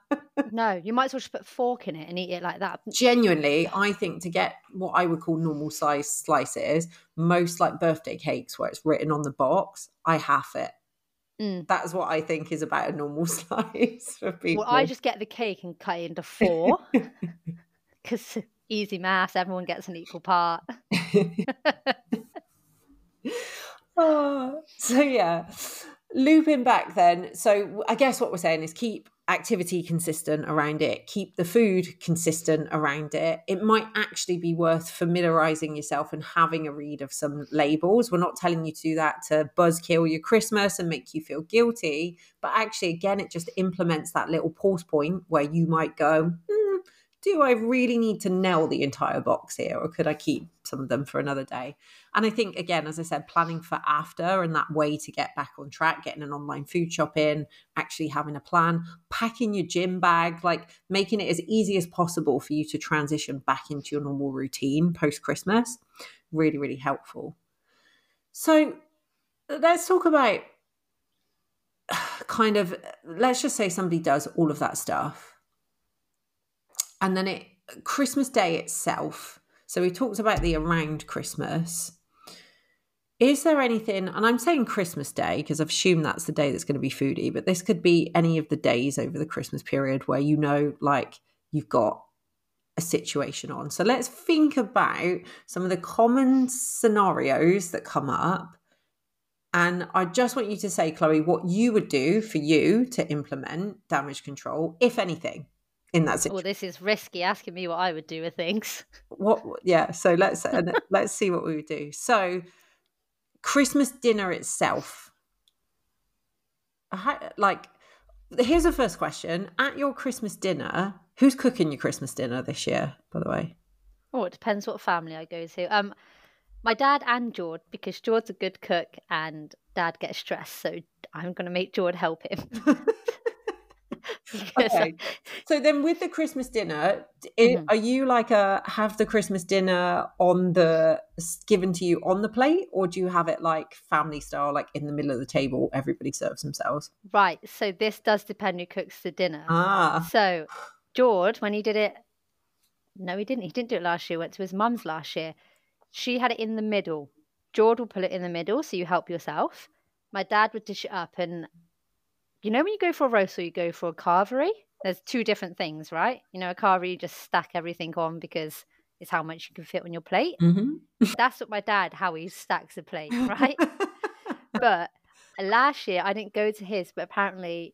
No, you might as well just put a fork in it and eat it like that. Genuinely, I think to get what I would call normal size slices, most like birthday cakes where it's written on the box, I half it. Mm. That's what I think is about a normal slice for people. Well, I just get the cake and cut it into four. Because easy maths, everyone gets an equal part. Oh, so yeah, looping back then. So I guess what we're saying is keep activity consistent around it. Keep the food consistent around it. It might actually be worth familiarizing yourself and having a read of some labels. We're not telling you to do that to buzzkill your Christmas and make you feel guilty. But actually, again, it just implements that little pause point where you might go, hmm, do I really need to nail the entire box here, or could I keep some of them for another day? And I think, again, as I said, planning for after and that way to get back on track, getting an online food shop in, actually having a plan, packing your gym bag, like making it as easy as possible for you to transition back into your normal routine post-Christmas. Really, really helpful. So let's talk about kind of, let's just say somebody does all of that stuff. And then it Christmas Day itself. So we talked about the around Christmas. Is there anything, and I'm saying Christmas Day because I've assumed that's the day that's going to be foodie, but this could be any of the days over the Christmas period where you know, like, you've got a situation on. So let's think about some of the common scenarios that come up. And I just want you to say, Chloe, what you would do for you to implement damage control, if anything, in that situation. Well, this is risky, asking me what I would do with things. What? Yeah, so let's let's see what we would do. So Christmas dinner itself. How, like, here's the first question. At your Christmas dinner, who's cooking your Christmas dinner this year, by the way? Oh, it depends what family I go to. Um, my dad and Jord, because Jord's a good cook and Dad gets stressed, so I'm going to make Jord help him. Okay. So then with the Christmas dinner, it, mm-hmm. are you like a have the Christmas dinner on the given to you on the plate, or do you have it like family style, like in the middle of the table, everybody serves themselves? Right. So this does depend who cooks the dinner. Ah. So George, when he did it, no, he didn't. He didn't do it last year. Went to his mum's last year. She had it in the middle. George will put it in the middle, so you help yourself. My dad would dish it up and. You know when you go for a roast or you go for a carvery? There's two different things, right? You know, a carvery, you just stack everything on because it's how much you can fit on your plate. Mm-hmm. That's what my dad, how he stacks a plate, right? But last year, I didn't go to his, but apparently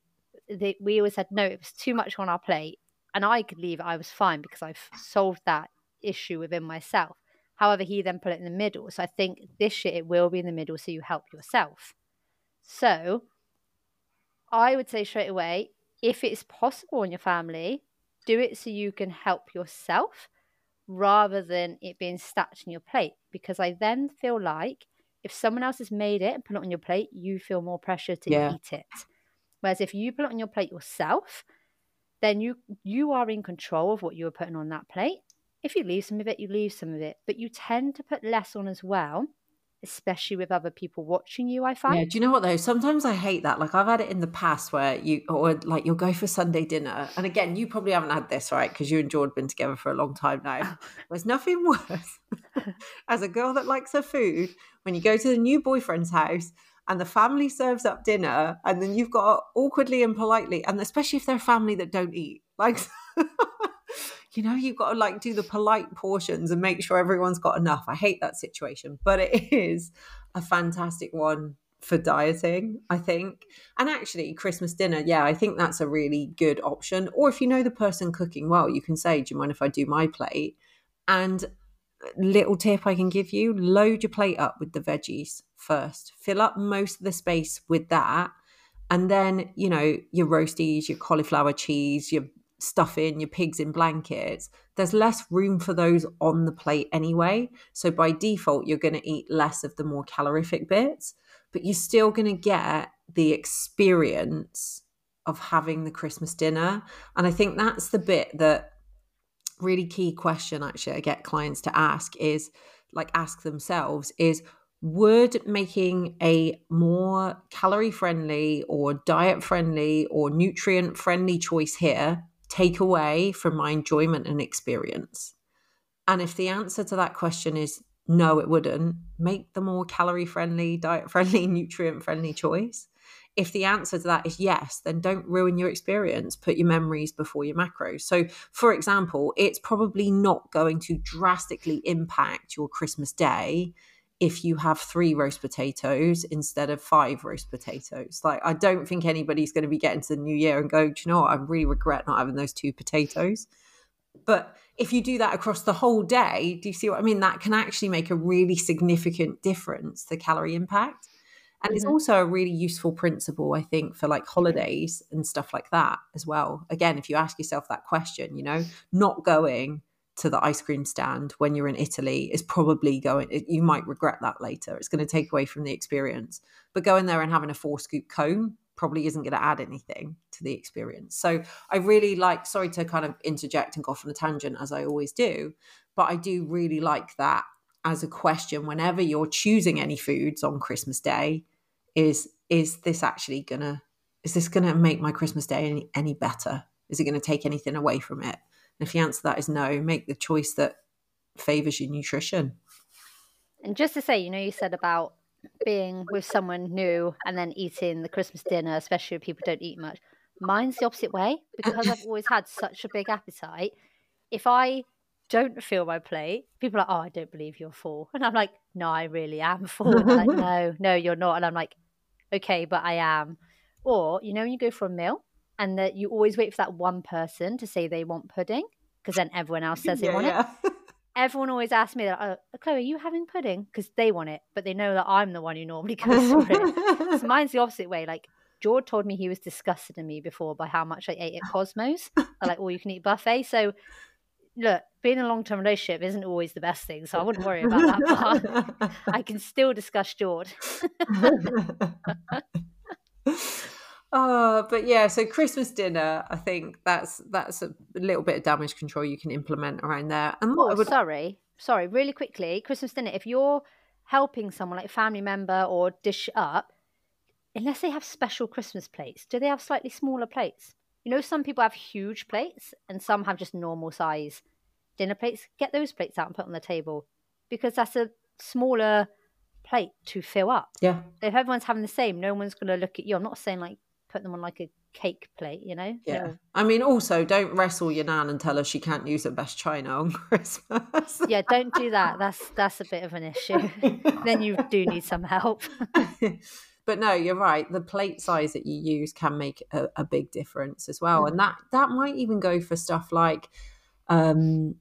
they, we always said, no, it was too much on our plate. And I could leave it. I was fine because I've solved that issue within myself. However, he then put it in the middle. So I think this year it will be in the middle, so you help yourself. So I would say straight away, if it's possible in your family, do it so you can help yourself rather than it being stacked on your plate. Because I then feel like if someone else has made it and put it on your plate, you feel more pressure to yeah. eat it. Whereas if you put it on your plate yourself, then you you are in control of what you are putting on that plate. If you leave some of it, you leave some of it. But you tend to put less on as well, especially with other people watching you, I find. Yeah, do you know what though? Sometimes I hate that. Like I've had it in the past where you, or like you'll go for Sunday dinner. And again, you probably haven't had this, right? Because you and Jordan have been together for a long time now. There's nothing worse as a girl that likes her food when you go to the new boyfriend's house and the family serves up dinner and then you've got awkwardly and politely, and especially if they're a family that don't eat, like, you know, you've got to like do the polite portions and make sure everyone's got enough. I hate that situation, but it is a fantastic one for dieting, I think. And actually Christmas dinner, yeah, I think that's a really good option. Or if you know the person cooking well, you can say, do you mind if I do my plate? And little tip I can give you, load your plate up with the veggies first, fill up most of the space with that, and then, you know, your roasties, your cauliflower cheese, your stuffing, your pigs in blankets, there's less room for those on the plate anyway, so by default you're going to eat less of the more calorific bits, but you're still going to get the experience of having the Christmas dinner. And I think that's the bit that really key question actually I get clients to ask is, like, ask themselves is, would making a more calorie friendly or diet friendly or nutrient friendly choice here take away from my enjoyment and experience? And if the answer to that question is no, it wouldn't, make the more calorie friendly, diet friendly, nutrient friendly choice. If the answer to that is yes, then don't ruin your experience. Put your memories before your macros. So, for example, it's probably not going to drastically impact your Christmas day if you have three roast potatoes instead of five roast potatoes. Like, I don't think anybody's going to be getting to the new year and go, do you know what? I really regret not having those two potatoes. But if you do that across the whole day, do you see what I mean? That can actually make a really significant difference, the calorie impact. And it's also a really useful principle, I think, for like holidays and stuff like that as well. Again, if you ask yourself that question, you know, not going to the ice cream stand when you're in Italy is probably going, it, you might regret that later. It's going to take away from the experience. But going there and having a four scoop cone probably isn't going to add anything to the experience. So I really like, sorry to kind of interject and go off on a tangent as I always do, but I do really like that as a question whenever you're choosing any foods on Christmas Day. Is is this actually gonna is this gonna make my Christmas day any, any better? Is it gonna take anything away from it? And if the answer to that is no, make the choice that favors your nutrition. And just to say, you know, you said about being with someone new and then eating the Christmas dinner, especially if people don't eat much. Mine's the opposite way, because I've always had such a big appetite. If I don't fill my plate, people are like, oh, I don't believe you're full. And I'm like, no, I really am full. And they're like, no, no, you're not. And I'm like, okay, but I am. Or, you know, when you go for a meal and that you always wait for that one person to say they want pudding, because then everyone else says they yeah, want yeah. it. Everyone always asks me, like, oh, Chloe, are you having pudding? Because they want it, but they know that I'm the one who normally goes for it. So mine's the opposite way. Like, George told me he was disgusted in me before by how much I ate at Cosmos. I like, all you can eat buffet. So look, being in a long-term relationship isn't always the best thing, so I wouldn't worry about that part. I can still discuss George. Oh, but yeah, so Christmas dinner, I think that's that's a little bit of damage control you can implement around there. And oh, would... sorry, sorry, really quickly, Christmas dinner, if you're helping someone like a family member or dish up, unless they have special Christmas plates, do they have slightly smaller plates? You know, some people have huge plates and some have just normal size dinner plates. Get those plates out and put on the table, because that's a smaller plate to fill up. Yeah. If everyone's having the same, no one's going to look at you. I'm not saying like put them on like a cake plate, you know? Yeah. No. I mean, also don't wrestle your nan and tell her she can't use her best china on Christmas. Yeah, don't do that. That's, that's a bit of an issue. Then you do need some help. But no, you're right. The plate size that you use can make a, a big difference as well. And that, that might even go for stuff like um,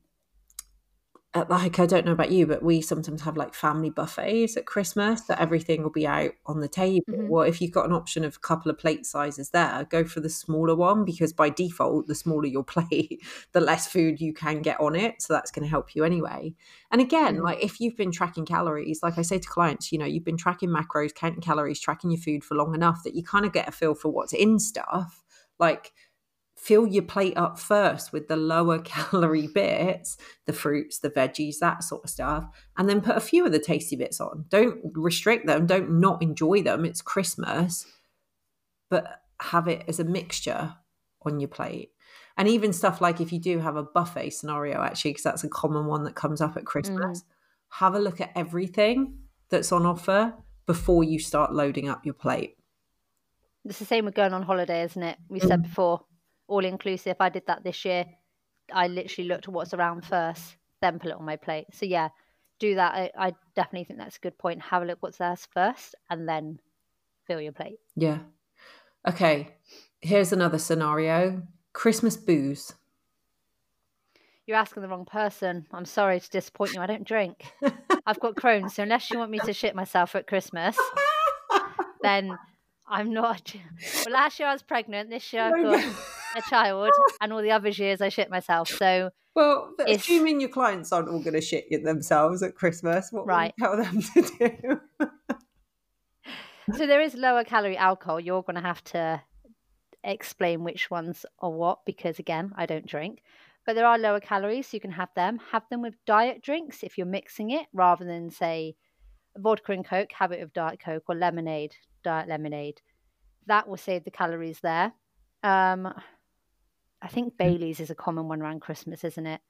like, I don't know about you, but we sometimes have like family buffets at Christmas that everything will be out on the table. Mm-hmm. Well, if you've got an option of a couple of plate sizes there, go for the smaller one, because by default, the smaller your plate, the less food you can get on it. So that's going to help you anyway. And again, mm-hmm. like if you've been tracking calories, like I say to clients, you know, you've been tracking macros, counting calories, tracking your food for long enough that you kind of get a feel for what's in stuff. Like, fill your plate up first with the lower calorie bits, the fruits, the veggies, that sort of stuff, and then put a few of the tasty bits on. Don't restrict them. Don't not enjoy them. It's Christmas, but have it as a mixture on your plate. And even stuff like if you do have a buffet scenario, actually, because that's a common one that comes up at Christmas, mm. have a look at everything that's on offer before you start loading up your plate. It's the same with going on holiday, isn't it? We mm. said before. All inclusive. I did that this year. I literally looked at what's around first, then put it on my plate. So yeah, do that. I, I definitely think that's a good point. Have a look what's there first and then fill your plate. Yeah. Okay. Here's another scenario. Christmas booze. You're asking the wrong person. I'm sorry to disappoint you. I don't drink. I've got Crohn's. So unless you want me to shit myself at Christmas, then I'm not. Well, last year I was pregnant. This year I've got a child, and all the other years I shit myself. So, well, but assuming your clients aren't all going to shit themselves at Christmas, what right. will you tell them to do? So there is lower calorie alcohol. You're going to have to explain which ones are what, because again, I don't drink. But there are lower calories, so you can have them. Have them with diet drinks if you're mixing it, rather than say vodka and Coke. Have it with Diet Coke or lemonade, Diet lemonade. That will save the calories there. Um. I think Bailey's is a common one around Christmas, isn't it?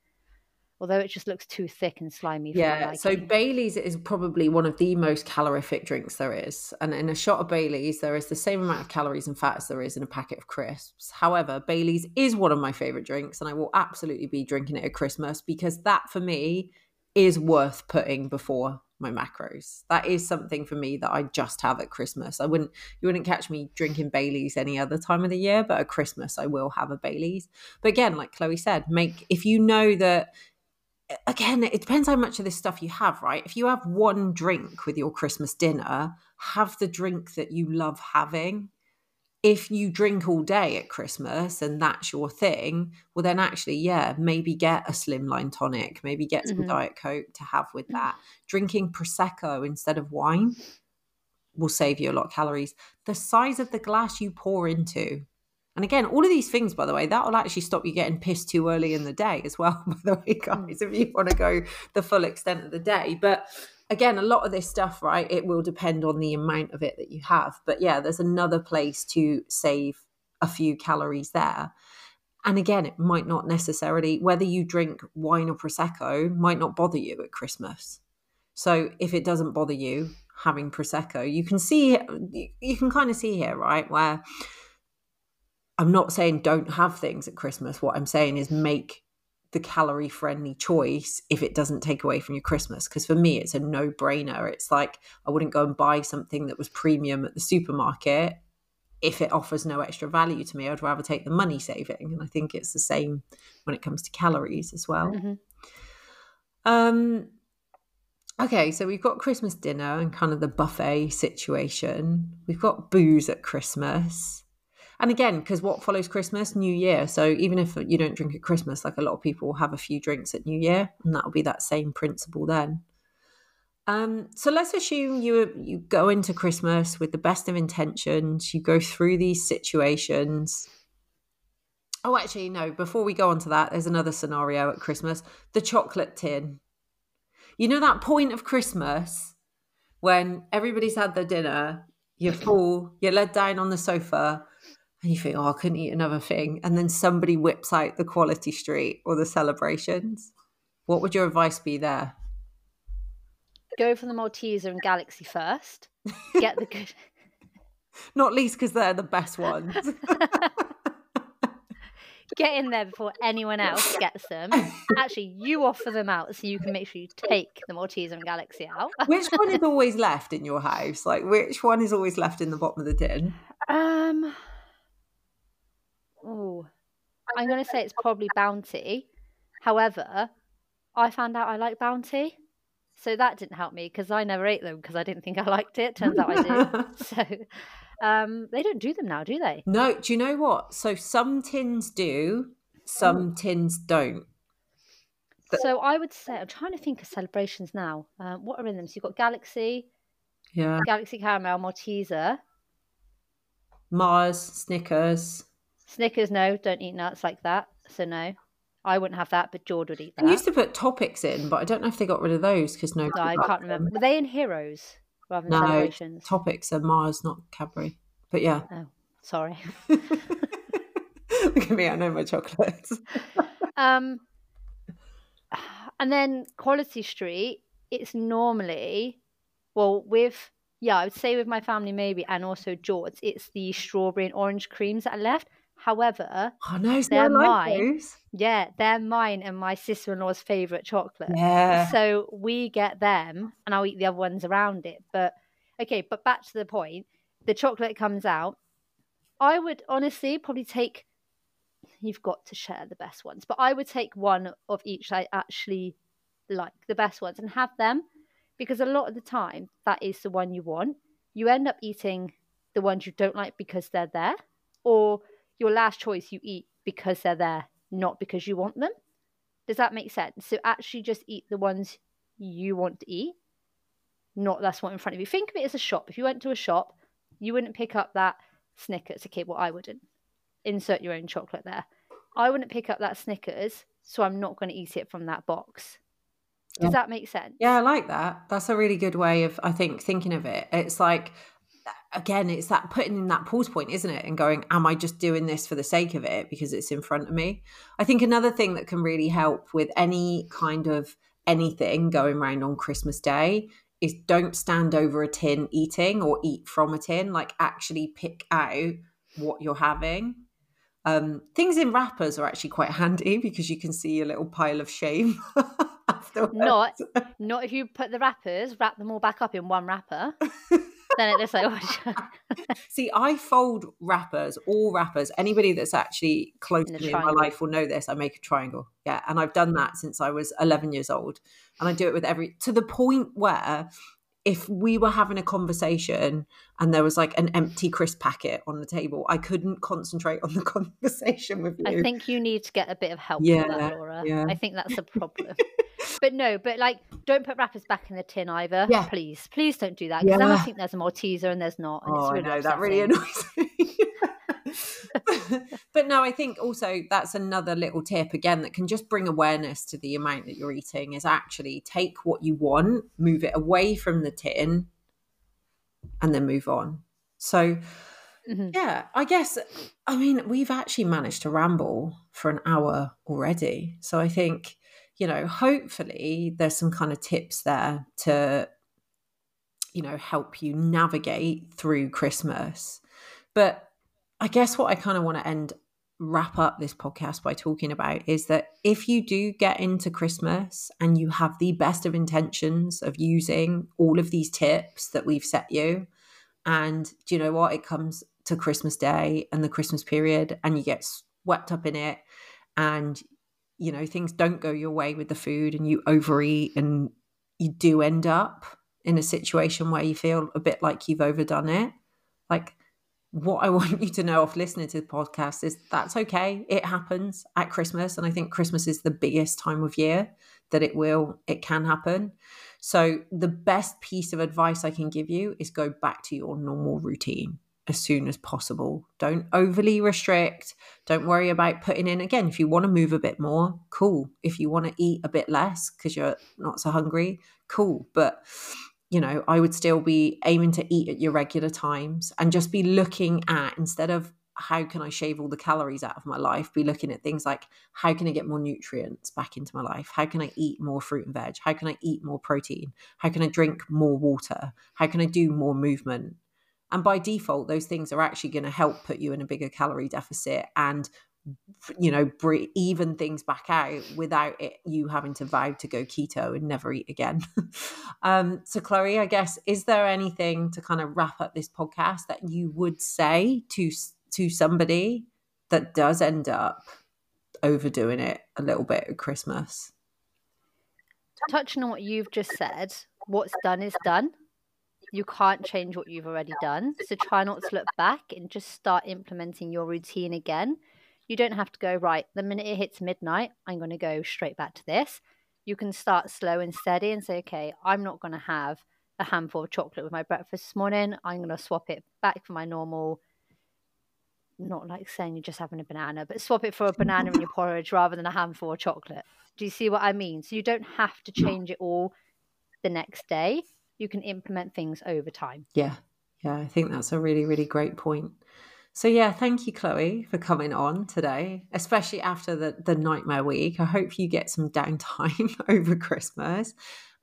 Although it just looks too thick and slimy. For yeah, like so it. Bailey's is probably one of the most calorific drinks there is. And in a shot of Bailey's, there is the same amount of calories and fat as there is in a packet of crisps. However, Bailey's is one of my favourite drinks, and I will absolutely be drinking it at Christmas, because that, for me, is worth putting before my macros. That is something for me that I just have at Christmas. I wouldn't, you wouldn't catch me drinking Baileys any other time of the year, but at Christmas I will have a Baileys. But again, like Chloe said, make, if you know that, again, it depends how much of this stuff you have, right? If you have one drink with your Christmas dinner, have the drink that you love having. If you drink all day at Christmas and that's your thing, well then actually, yeah, maybe get a slimline tonic, maybe get some mm-hmm. Diet Coke to have with that. Drinking Prosecco instead of wine will save you a lot of calories. The size of the glass you pour into. And again, all of these things, by the way, that will actually stop you getting pissed too early in the day as well, by the way, guys, if you want to go the full extent of the day. But again, a lot of this stuff, right, it will depend on the amount of it that you have. But yeah, there's another place to save a few calories there. And again, it might not necessarily, whether you drink wine or Prosecco, might not bother you at Christmas. So if it doesn't bother you having Prosecco, you can see, you can kind of see here, right, where I'm not saying don't have things at Christmas. What I'm saying is make the calorie friendly choice if it doesn't take away from your Christmas, because for me it's a no brainer. It's like I wouldn't go and buy something that was premium at the supermarket if it offers no extra value to me. I'd rather take the money saving, and I think it's the same when it comes to calories as well. Mm-hmm. um okay so we've got Christmas dinner and kind of the buffet situation, we've got booze at Christmas. And again, because what follows Christmas? New Year. So even if you don't drink at Christmas, like a lot of people have a few drinks at New Year, and that'll be that same principle then. Um, so let's assume you you go into Christmas with the best of intentions. You go through these situations. Oh, actually, no, before we go on to that, there's another scenario at Christmas. The chocolate tin. You know that point of Christmas when everybody's had their dinner, you're full, you're led down on the sofa, and you think, oh, I couldn't eat another thing. And then somebody whips out the Quality Street or the Celebrations. What would your advice be there? Go for the Malteser and Galaxy first. Get the good. Not least because they're the best ones. Get in there before anyone else gets them. Actually, you offer them out so you can make sure you take the Malteser and Galaxy out. Which one is always left in your house? Like, which one is always left in the bottom of the tin? Um... Oh, I'm going to say it's probably Bounty. However, I found out I like Bounty. So that didn't help me because I never ate them because I didn't think I liked it. Turns out I did. So um, they don't do them now, do they? No. Do you know what? So some tins do, some tins don't. But- so I would say, I'm trying to think of celebrations now. Uh, what are in them? So you've got Galaxy, yeah, Galaxy Caramel, Malteser. Mars, Snickers. Snickers, no. Don't eat nuts like that. So no. I wouldn't have that, but George would eat that. I used to put Topics in, but I don't know if they got rid of those because no. no I can't remember. Them. Were they in Heroes rather than no, Celebrations? Topics are Mars, not Cadbury. But yeah. Oh, sorry. Look at me, I know my chocolates. um, and then Quality Street, it's normally, well, with, yeah, I would say with my family maybe, and also George, it's the strawberry and orange creams that are left. However, oh, no, so they're like mine. Those. Yeah, they're mine and my sister-in-law's favourite chocolate. Yeah. So we get them and I'll eat the other ones around it. But okay, but back to the point, the chocolate comes out. I would honestly probably take, you've got to share the best ones, but I would take one of each I actually like, the best ones, and have them, because a lot of the time that is the one you want. You end up eating the ones you don't like because they're there, or your last choice you eat because they're there, not because you want them. Does that make sense? So actually just eat the ones you want to eat, not that's what in front of you. Think of it as a shop. If you went to a shop, you wouldn't pick up that Snickers. Okay, well, I wouldn't. Insert your own chocolate there. I wouldn't pick up that Snickers, so I'm not going to eat it from that box. Does yeah. that make sense? Yeah, I like that. That's a really good way of, I think, thinking of it. It's like, again, it's that putting in that pause point, isn't it? And going, am I just doing this for the sake of it because it's in front of me? I think another thing that can really help with any kind of anything going around on Christmas Day is don't stand over a tin eating or eat from a tin. Like actually pick out what you're having. Um, things in wrappers are actually quite handy because you can see a little pile of shame afterwards. Not, not if you put the wrappers, wrap them all back up in one wrapper. Then it looks like, oh, see, I fold wrappers, all wrappers. Anybody that's actually close to me in my life will know this. I make a triangle. Yeah. And I've done that since I was eleven years old. And I do it with every, to the point where if we were having a conversation and there was like an empty crisp packet on the table, I couldn't concentrate on the conversation with you. I think you need to get a bit of help yeah, with that, Laura. Yeah. I think that's a problem. But no, but like, don't put wrappers back in the tin either. Yeah. Please, please don't do that. Because yeah. then I think there's a Malteser and there's not. And oh, it's really no, upsetting. That really annoys me. But no, I think also that's another little tip again that can just bring awareness to the amount that you're eating, is actually take what you want, move it away from the tin, and then move on. So mm-hmm. yeah, I guess, I mean, we've actually managed to ramble for an hour already. So I think, you know, hopefully there's some kind of tips there to, you know, help you navigate through Christmas. But I guess what I kind of want to end, wrap up this podcast by talking about is that if you do get into Christmas and you have the best of intentions of using all of these tips that we've set you, and do you know what? It comes to Christmas Day and the Christmas period and you get swept up in it and, you know, things don't go your way with the food and you overeat and you do end up in a situation where you feel a bit like you've overdone it. Like, what I want you to know off listening to the podcast is that's okay. It happens at Christmas. And I think Christmas is the biggest time of year that it will, it can happen. So the best piece of advice I can give you is go back to your normal routine as soon as possible. Don't overly restrict. Don't worry about putting in, again, if you want to move a bit more, cool. If you want to eat a bit less because you're not so hungry, cool. But you know, I would still be aiming to eat at your regular times and just be looking at, instead of how can I shave all the calories out of my life, be looking at things like how can I get more nutrients back into my life? How can I eat more fruit and veg? How can I eat more protein? How can I drink more water? How can I do more movement? And by default, those things are actually going to help put you in a bigger calorie deficit and, you know, breathe, even things back out without it, you having to vow to go keto and never eat again. Um, so Chloe, I guess, is there anything to kind of wrap up this podcast that you would say to, to somebody that does end up overdoing it a little bit at Christmas? touching on what you've just said, what's done is done. You can't change what you've already done. So try not to look back and just start implementing your routine again. You don't have to go, right, the minute it hits midnight, I'm going to go straight back to this. You can start slow and steady and say, okay, I'm not going to have a handful of chocolate with my breakfast this morning. I'm going to swap it back for my normal, not like saying you're just having a banana, but swap it for a banana in your porridge rather than a handful of chocolate. Do you see what I mean? So you don't have to change it all the next day. You can implement things over time. Yeah. Yeah. I think that's a really, really great point. So yeah, thank you, Chloe, for coming on today, especially after the, the nightmare week. I hope you get some downtime over Christmas.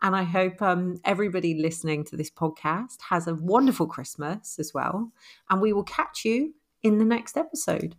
And I hope um, everybody listening to this podcast has a wonderful Christmas as well. And we will catch you in the next episode.